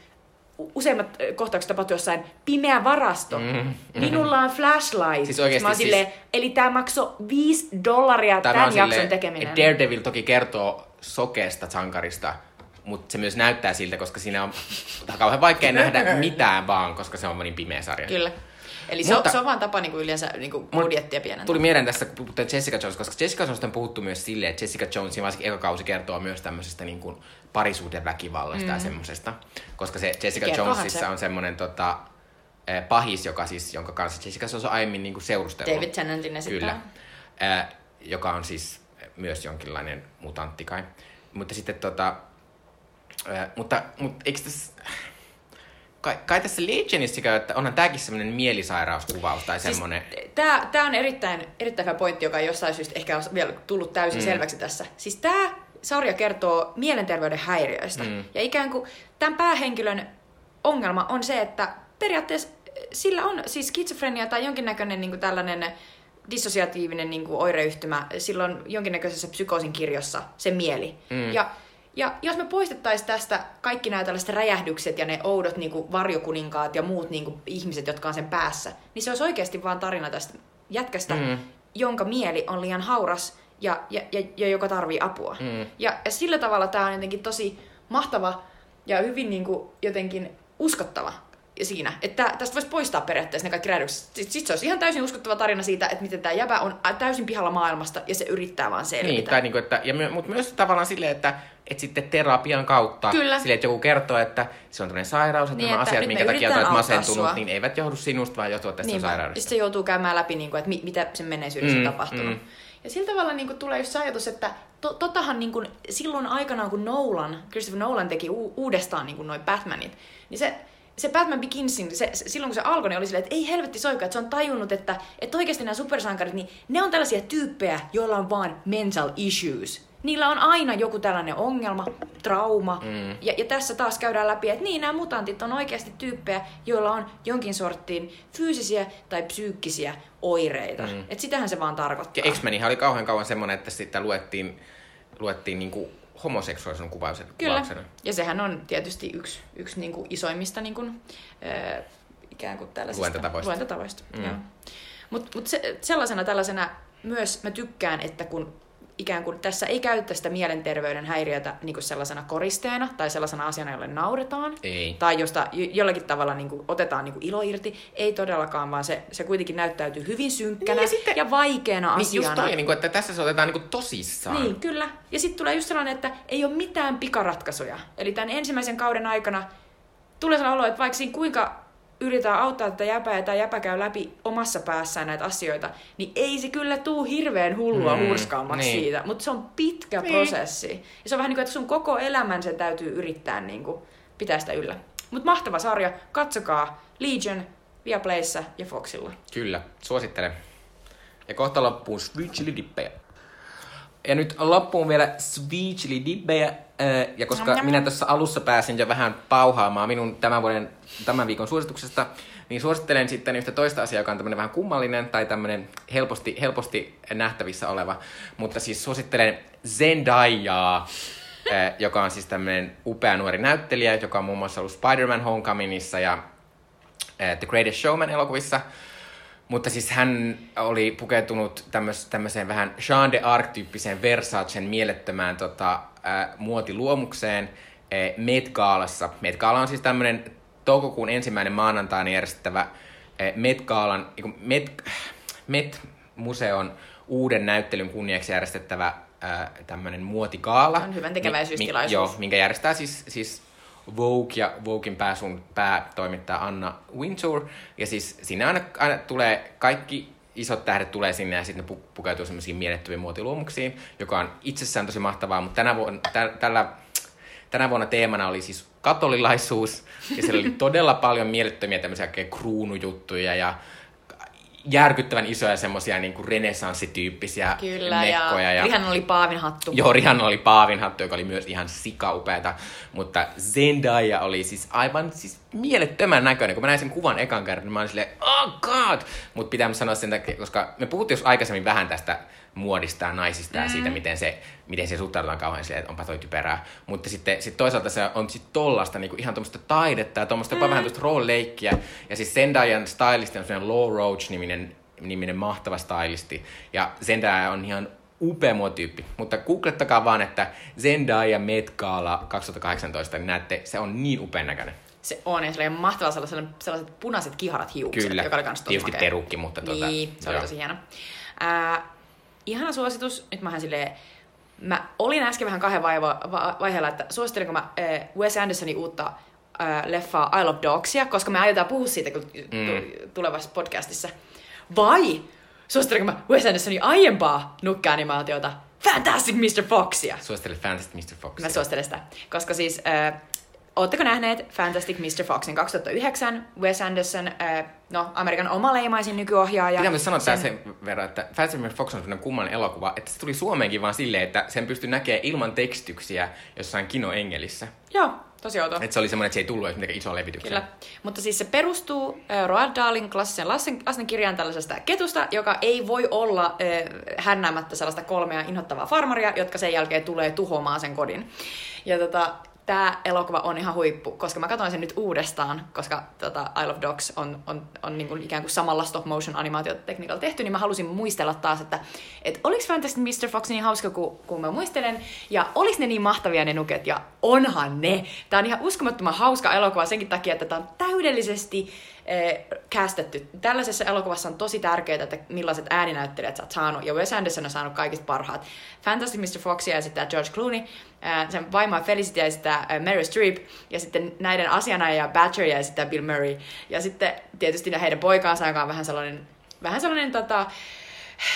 useimmat kohtaukset tapahtuu jossain pimeä varasto. Minulla on flashlight. Siis oikeesti, eli tämä maksoi $5 tämän jakson tekeminen. Daredevil toki kertoo sokeesta sankarista, mutta se myös näyttää siltä, koska siinä on kauhean vaikea nähdä mitään vaan, koska se on niin pimeä sarja. Kyllä. Eli se on vaan tapa niinku yleensä niinku budjettia pienentää. Tuli mieleen tässä, kun puhutaan Jessica Jones, koska Jessica Jones on puhuttu myös silleen, että Jessica Jones varsinkin eka kausi kertoo myös tämmöisestä niin kuin parisuhdeväkivallasta ja semmoisesta. Koska se Jessica Jonesissa on semmoinen pahis, joka siis, jonka kanssa Jessica Jones on aiemmin niin kuin seurustellut. David Tennantin esittää. Kyllä. Joka on siis myös jonkinlainen mutantti kai. Mutta sitten mutta eikö tässä... Kai tässä Legionissikö, että onhan tääkin semmoinen mielisairauskuvaus tai semmoinen... Siis, tää on erittäin hyvä pointti, joka ei jossain syystä ehkä ole vielä tullut täysin selväksi tässä. Siis tää sarja kertoo mielenterveyden häiriöistä. Ja ikään kuin tämän päähenkilön ongelma on se, että periaatteessa sillä on siis skitsofrenia tai jonkinnäköinen niin kuin tällainen dissosiatiivinen niin kuin oireyhtymä. Sillä on jonkinnäköisessä psykoosin kirjossa se mieli. Ja jos me poistettaisiin tästä kaikki nämä tällaiset räjähdykset ja ne oudot niin kuin varjokuninkaat ja muut niin kuin ihmiset, jotka on sen päässä, niin se olisi oikeasti vaan tarina tästä jätkästä, jonka mieli on liian hauras ja joka tarvii apua. Ja sillä tavalla tämä on jotenkin tosi mahtava ja hyvin niin kuin jotenkin uskottava. siinä. Että tästä voisi poistaa periaatteessa ne kaikki räjähdykset. Sitten se olisi ihan täysin uskottava tarina siitä, että miten tämä jäbä on täysin pihalla maailmasta ja se yrittää vaan selvitä. Niin, tai niinku, että, mutta myös tavallaan silleen, että sitten terapian kautta sille, että joku kertoo, että se on tämmöinen sairaus, että niin, nämä asiat, minkä takia olet masentunut, sua. Niin eivät johdu sinusta, vaan johtuvat tästä niin, sairaudesta. Sitten se joutuu käymään läpi, niin kuin, että mitä sen menneisyydessä on tapahtunut. Ja sillä tavalla niin kuin, tulee just ajatus, että totahan niin kuin, silloin aikanaan, kun Christopher Nolan teki uudestaan niin kuin noi Batmanit, niin se Batman Beginsin, silloin kun se alkoi, niin oli silleen, että ei helvetti soikaa, että se on tajunnut, että oikeasti nämä supersankarit, niin ne on tällaisia tyyppejä, joilla on vaan mental issues. Niillä on aina joku tällainen ongelma, trauma. Ja tässä taas käydään läpi, että niin, nämä mutantit on oikeasti tyyppejä, joilla on jonkin sorttiin fyysisiä tai psyykkisiä oireita. Et sitähän se vaan tarkoittaa. Ja X-Menihän oli kauan semmoinen, että sitä luettiin niinku homoseksuaalisuuden kuvauksena. Ja sehän on tietysti yksi niinku isoimmista niinku, ikään kuin tällaisista luentatavoista. Mutta tällaisena myös mä tykkään, että kun ikään kuin tässä ei käytetä sitä mielenterveyden häiriötä niin kuin sellaisena koristeena tai sellaisena asiana, jolle nauretaan. Ei. Tai josta jollakin tavalla niin kuin, otetaan niin kuin ilo irti. Ei todellakaan, vaan se kuitenkin näyttäytyy hyvin synkkänä niin, ja vaikeana niin, asiana. Just toi, niin kuin, että tässä se otetaan niin kuin tosissaan. Niin, kyllä. Ja sitten tulee just sellainen, että ei ole mitään pikaratkaisuja. Eli tämän ensimmäisen kauden aikana tulee sellainen olo, että vaikka siinä kuinka yritetään auttaa tätä jäpää ja tämä jäpä käy läpi omassa päässään näitä asioita, niin ei se kyllä tuu hirveän hullua hurskaammaksi siitä, mutta se on pitkä prosessi. Ja se on vähän niin kuin, että sun koko elämän sen täytyy yrittää niin kuin, pitää sitä yllä. Mutta mahtava sarja, katsokaa Legion, Viaplayssa ja Foxilla. Kyllä, suosittelen. Ja kohta loppuun Switchilidippejä. Ja nyt loppuun vielä Switchilidippejä. Ja koska minä tuossa alussa pääsin jo vähän pauhaamaan minun tämän viikon suosituksesta, niin suosittelen sitten yhtä toista asiaa, joka on tämmöinen vähän kummallinen tai tämmöinen helposti nähtävissä oleva. Mutta siis suosittelen Zendayaa, joka on siis tämmöinen upea nuori näyttelijä, joka on muun muassa ollut Spider-Man Homecomingissa ja The Greatest Showman-elokuvissa. Mutta siis hän oli pukeutunut tämmöiseen vähän Jean d'Arc-tyyppiseen Versacen mielettömään muotiluomukseen Met Galassa. Met Gala on siis tämmöinen toukokuun 1. maanantaina järjestettävä Met Galan, Met-museon uuden näyttelyn kunniaksi järjestettävä tämmöinen muotigaala. On hyvän tekeväisyystilaisuus. Joo, minkä järjestää siis Vogue ja Voguein päätoimittaja Anna Wintour. Ja siis sinne aina tulee kaikki isot tähdet tulee sinne ja sitten ne pukeutuu semmoisiin mielettömiin muotiluomuksiin, joka on itsessään tosi mahtavaa, mutta tänä vuonna teemana oli siis katolilaisuus ja siellä oli todella paljon mielettömiä tämmöisiä kruunujuttuja ja järkyttävän isoja semmoisia niinku renessanssityyppisiä mekkoja. Ja Rihanna oli paavinhattu. Joo, Rihanna oli paavinhattu, joka oli myös ihan sikaupeata. Mutta Zendaya oli siis aivan mielettömän näköinen. Kun mä näin sen kuvan ekan kerran, niin mä olin silleen, oh god! Mutta pitää sanoa sen takia, koska me puhuttiin jos aikaisemmin vähän tästä muodista ja naisista ja siitä, miten se suhtaudutaan kauhean silleen, että onpa toi typerää. Mutta sitten toisaalta se on sitten tollaista niinku ihan tuommoista taidetta ja tuommoista jopa vähän tuosta roolileikkiä. Ja siis Zendayan stylisti on semmoinen Low Roach-niminen mahtava stylisti. Ja Zendaya on ihan upea muotyyppi. Mutta googlettakaa vaan, että Zendaya Met Gala 2018, niin näette, se on niin upean näköinen. Se on, ja sillä on mahtava sellaiset punaiset kiharat hiukset, kyllä, joka oli kans tosi makea. Tietysti perukki, mutta niin, se oli tosi hieno. Ihana suositus. Nyt mä olin äsken vähän kahden vaiheella, että suosittelinko mä Wes Andersonin uutta leffaa Isle of Dogsia, koska me aiotaan puhua siitä tulevassa podcastissa. Vai suosittelinko mä Wes Andersonin aiempaa nukka-animaatiota Fantastic Mr. Foxia? Suosittelen Fantastic Mr. Foxia. Mä suosittelen sitä, koska siis ootteko nähneet Fantastic Mr. Foxin 2009, Wes Anderson, Amerikan omaleimaisin nykyohjaaja. Pitää myös sanoa sen verran, että Fantastic Mr. Fox on sellainen kumman elokuva, että se tuli Suomeenkin vaan silleen, että sen pystyi näkemään ilman tekstyksiä jossain kinoengelissä. Joo, tosi outoa. Että se oli semmoinen, että se ei tullut edes mitenkään isoa levitykseen. Kyllä, mutta siis se perustuu Roald Dahlin klassisen lasten kirjaan tällaisesta ketusta, joka ei voi olla hännäämättä sellaista kolmea inhottavaa farmaria, jotka sen jälkeen tulee tuhoamaan sen kodin. Ja Tää elokuva on ihan huippu, koska mä katsoin sen nyt uudestaan, koska Isle of Dogs on niin kuin ikään kuin samalla stop motion animaatiotekniikalla tehty, niin mä halusin muistella taas, että oliks Fantastic Mr. Fox niin hauska kuin mä muistelen, ja oliks ne niin mahtavia ne nuket, ja onhan ne! Tää on ihan uskomattoman hauska elokuva senkin takia, että tää on täydellisesti castetty. Tällaisessa elokuvassa on tosi tärkeää, että millaiset ääninäyttelijät sä oot saanut, ja Wes Anderson on saanut kaikista parhaat. Fantastic Mr. Foxia esittää George Clooney, sen vaimoa Felicityä esittää Meryl Streep, ja sitten näiden asianajaja Badgeria esittää Bill Murray, ja sitten tietysti heidän poikaansa, joka on vähän sellainen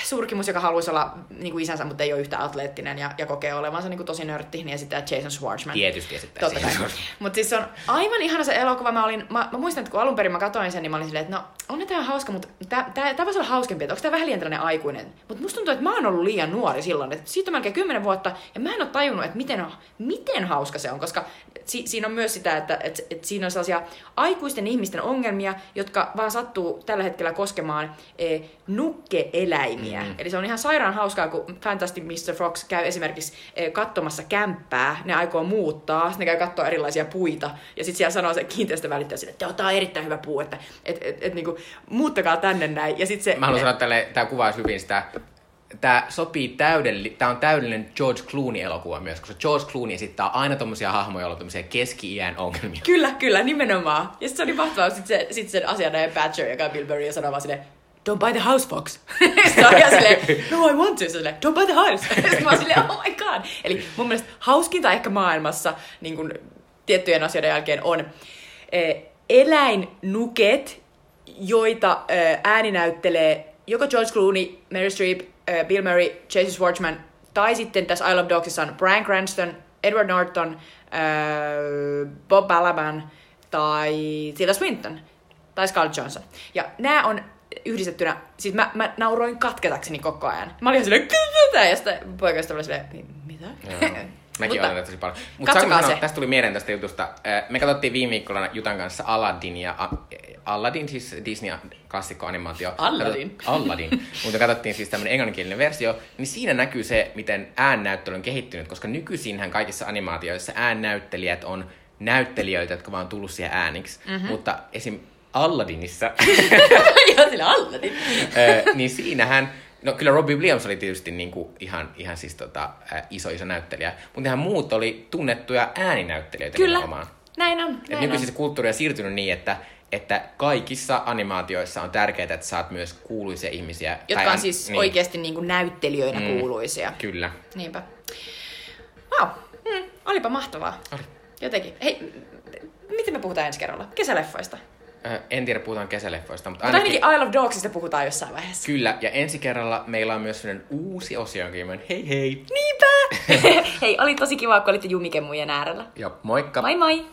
surkimus, joka haluaisi olla niin kuin isänsä, mutta ei ole yhtä atleettinen ja kokee olevansa niin kuin tosi nörtti, niin esittää Jason Schwartzman. Tietysti esittää Jason. Mutta siis se on aivan ihana se elokuva. Mä muistan, että kun alun perin mä katsoin sen, niin mä olin silleen, että no, on tämä hauska, mutta tämä voisi olla hauskempi, että onko tämä vähän liian tällainen aikuinen. Mutta musta tuntuu, että mä oon ollut liian nuori silloin, että siitä on melkein 10 vuotta, ja mä en ole tajunnut, että miten hauska se on, koska siinä on myös sitä, että siinä on sellaisia aikuisten ihmisten ongelmia, jotka vaan sattuu tällä hetkellä koskemaan nukkeeläimiä. Mm-hmm. Eli se on ihan sairaan hauskaa, kun Fantastic Mr. Fox käy esimerkiksi katsomassa kämppää, ne aikoo muuttaa, ne käy katsoa erilaisia puita, ja sitten siellä sanoo se kiinteistövälittäjä sille, että tämä on erittäin hyvä puu, että niinku, muuttakaa tänne näin. Ja sit se, mä haluan sanoa, että tämä kuvaus hyvin sitä, tämä sopii tämä on täydellinen George Clooney-elokuva myös, koska George Clooney esittää aina tommosia hahmoja, joilla on tommosia keski-iän ongelmia. Kyllä, nimenomaan. Ja sitten se oli mahtavaa, sitten sen asianajaja Badger, joka on Bill Murray, ja sanoo vaan silleen, don't buy the house, Fox. Sitten on ihan silleen, no I want to. Sitten silleen, don't buy the house. Sitten mä oon silleen, oh my god. Eli mun mielestä hauskinta ehkä maailmassa niin kun tiettyjen asioiden jälkeen on eläinnuket, joita ääninäyttelee joko George Clooney, Meryl Streep, Bill Murray, Jason Schwartzman, tai sitten tässä Isle of Dogsissa on Bryan Cranston, Edward Norton, Bob Balaban, tai Tilda Swinton, tai Scarlett Johansson. Ja nää on yhdistettynä, siis mä nauroin katketakseni koko ajan. Mä olin ihan silleen, kyllä, ja sitten poikaista oli silleen, mitä? Joo, mäkin olen tosi paljon. Mutta katsokaa se. Tästä tuli mieleen tästä jutusta. Me katsottiin viime viikolla Jutan kanssa Aladinia. Aladdin, siis Disney-klassikkoanimaatio. Aladdin. Mutta katsottiin siis tämmönen englanninkielinen versio, niin siinä näkyy se, miten äännäyttely on kehittynyt, koska nykyisinhän kaikissa animaatioissa äännäyttelijät on näyttelijöitä, jotka vaan on tullut siihen ääniksi. Mm-hmm. Mutta esim. Aladdinissa. Joo, sillä Aladdin. Niin siinähän, no kyllä Robbie Williams oli tietysti niinku ihan siis iso näyttelijä, mutta ihan muut oli tunnettuja ääninäyttelijöitä nimenomaan. Kyllä, näin on. Et nykyisin se kulttuuri on siirtynyt niin, että kaikissa animaatioissa on tärkeää, että saat myös kuuluisia ihmisiä. Jotka on siis niin oikeasti niinku näyttelijöinä kuuluisia. Kyllä. Niinpä. Vau, olipa mahtavaa. Oli. Jotenkin. Hei, miten me puhutaan ensi kerralla? Kesäleffoista. En tiedä, puhutaan kesäleffoista, mutta ainakin Isle of Dogsista puhutaan jossain vaiheessa. Kyllä, ja ensi kerralla meillä on myös sellainen uusi osio, jonka ilman hei hei! Niinpä! Hei, oli tosi kiva, kun olitte jumikemujen äärellä. Joo, moikka! Moi moi!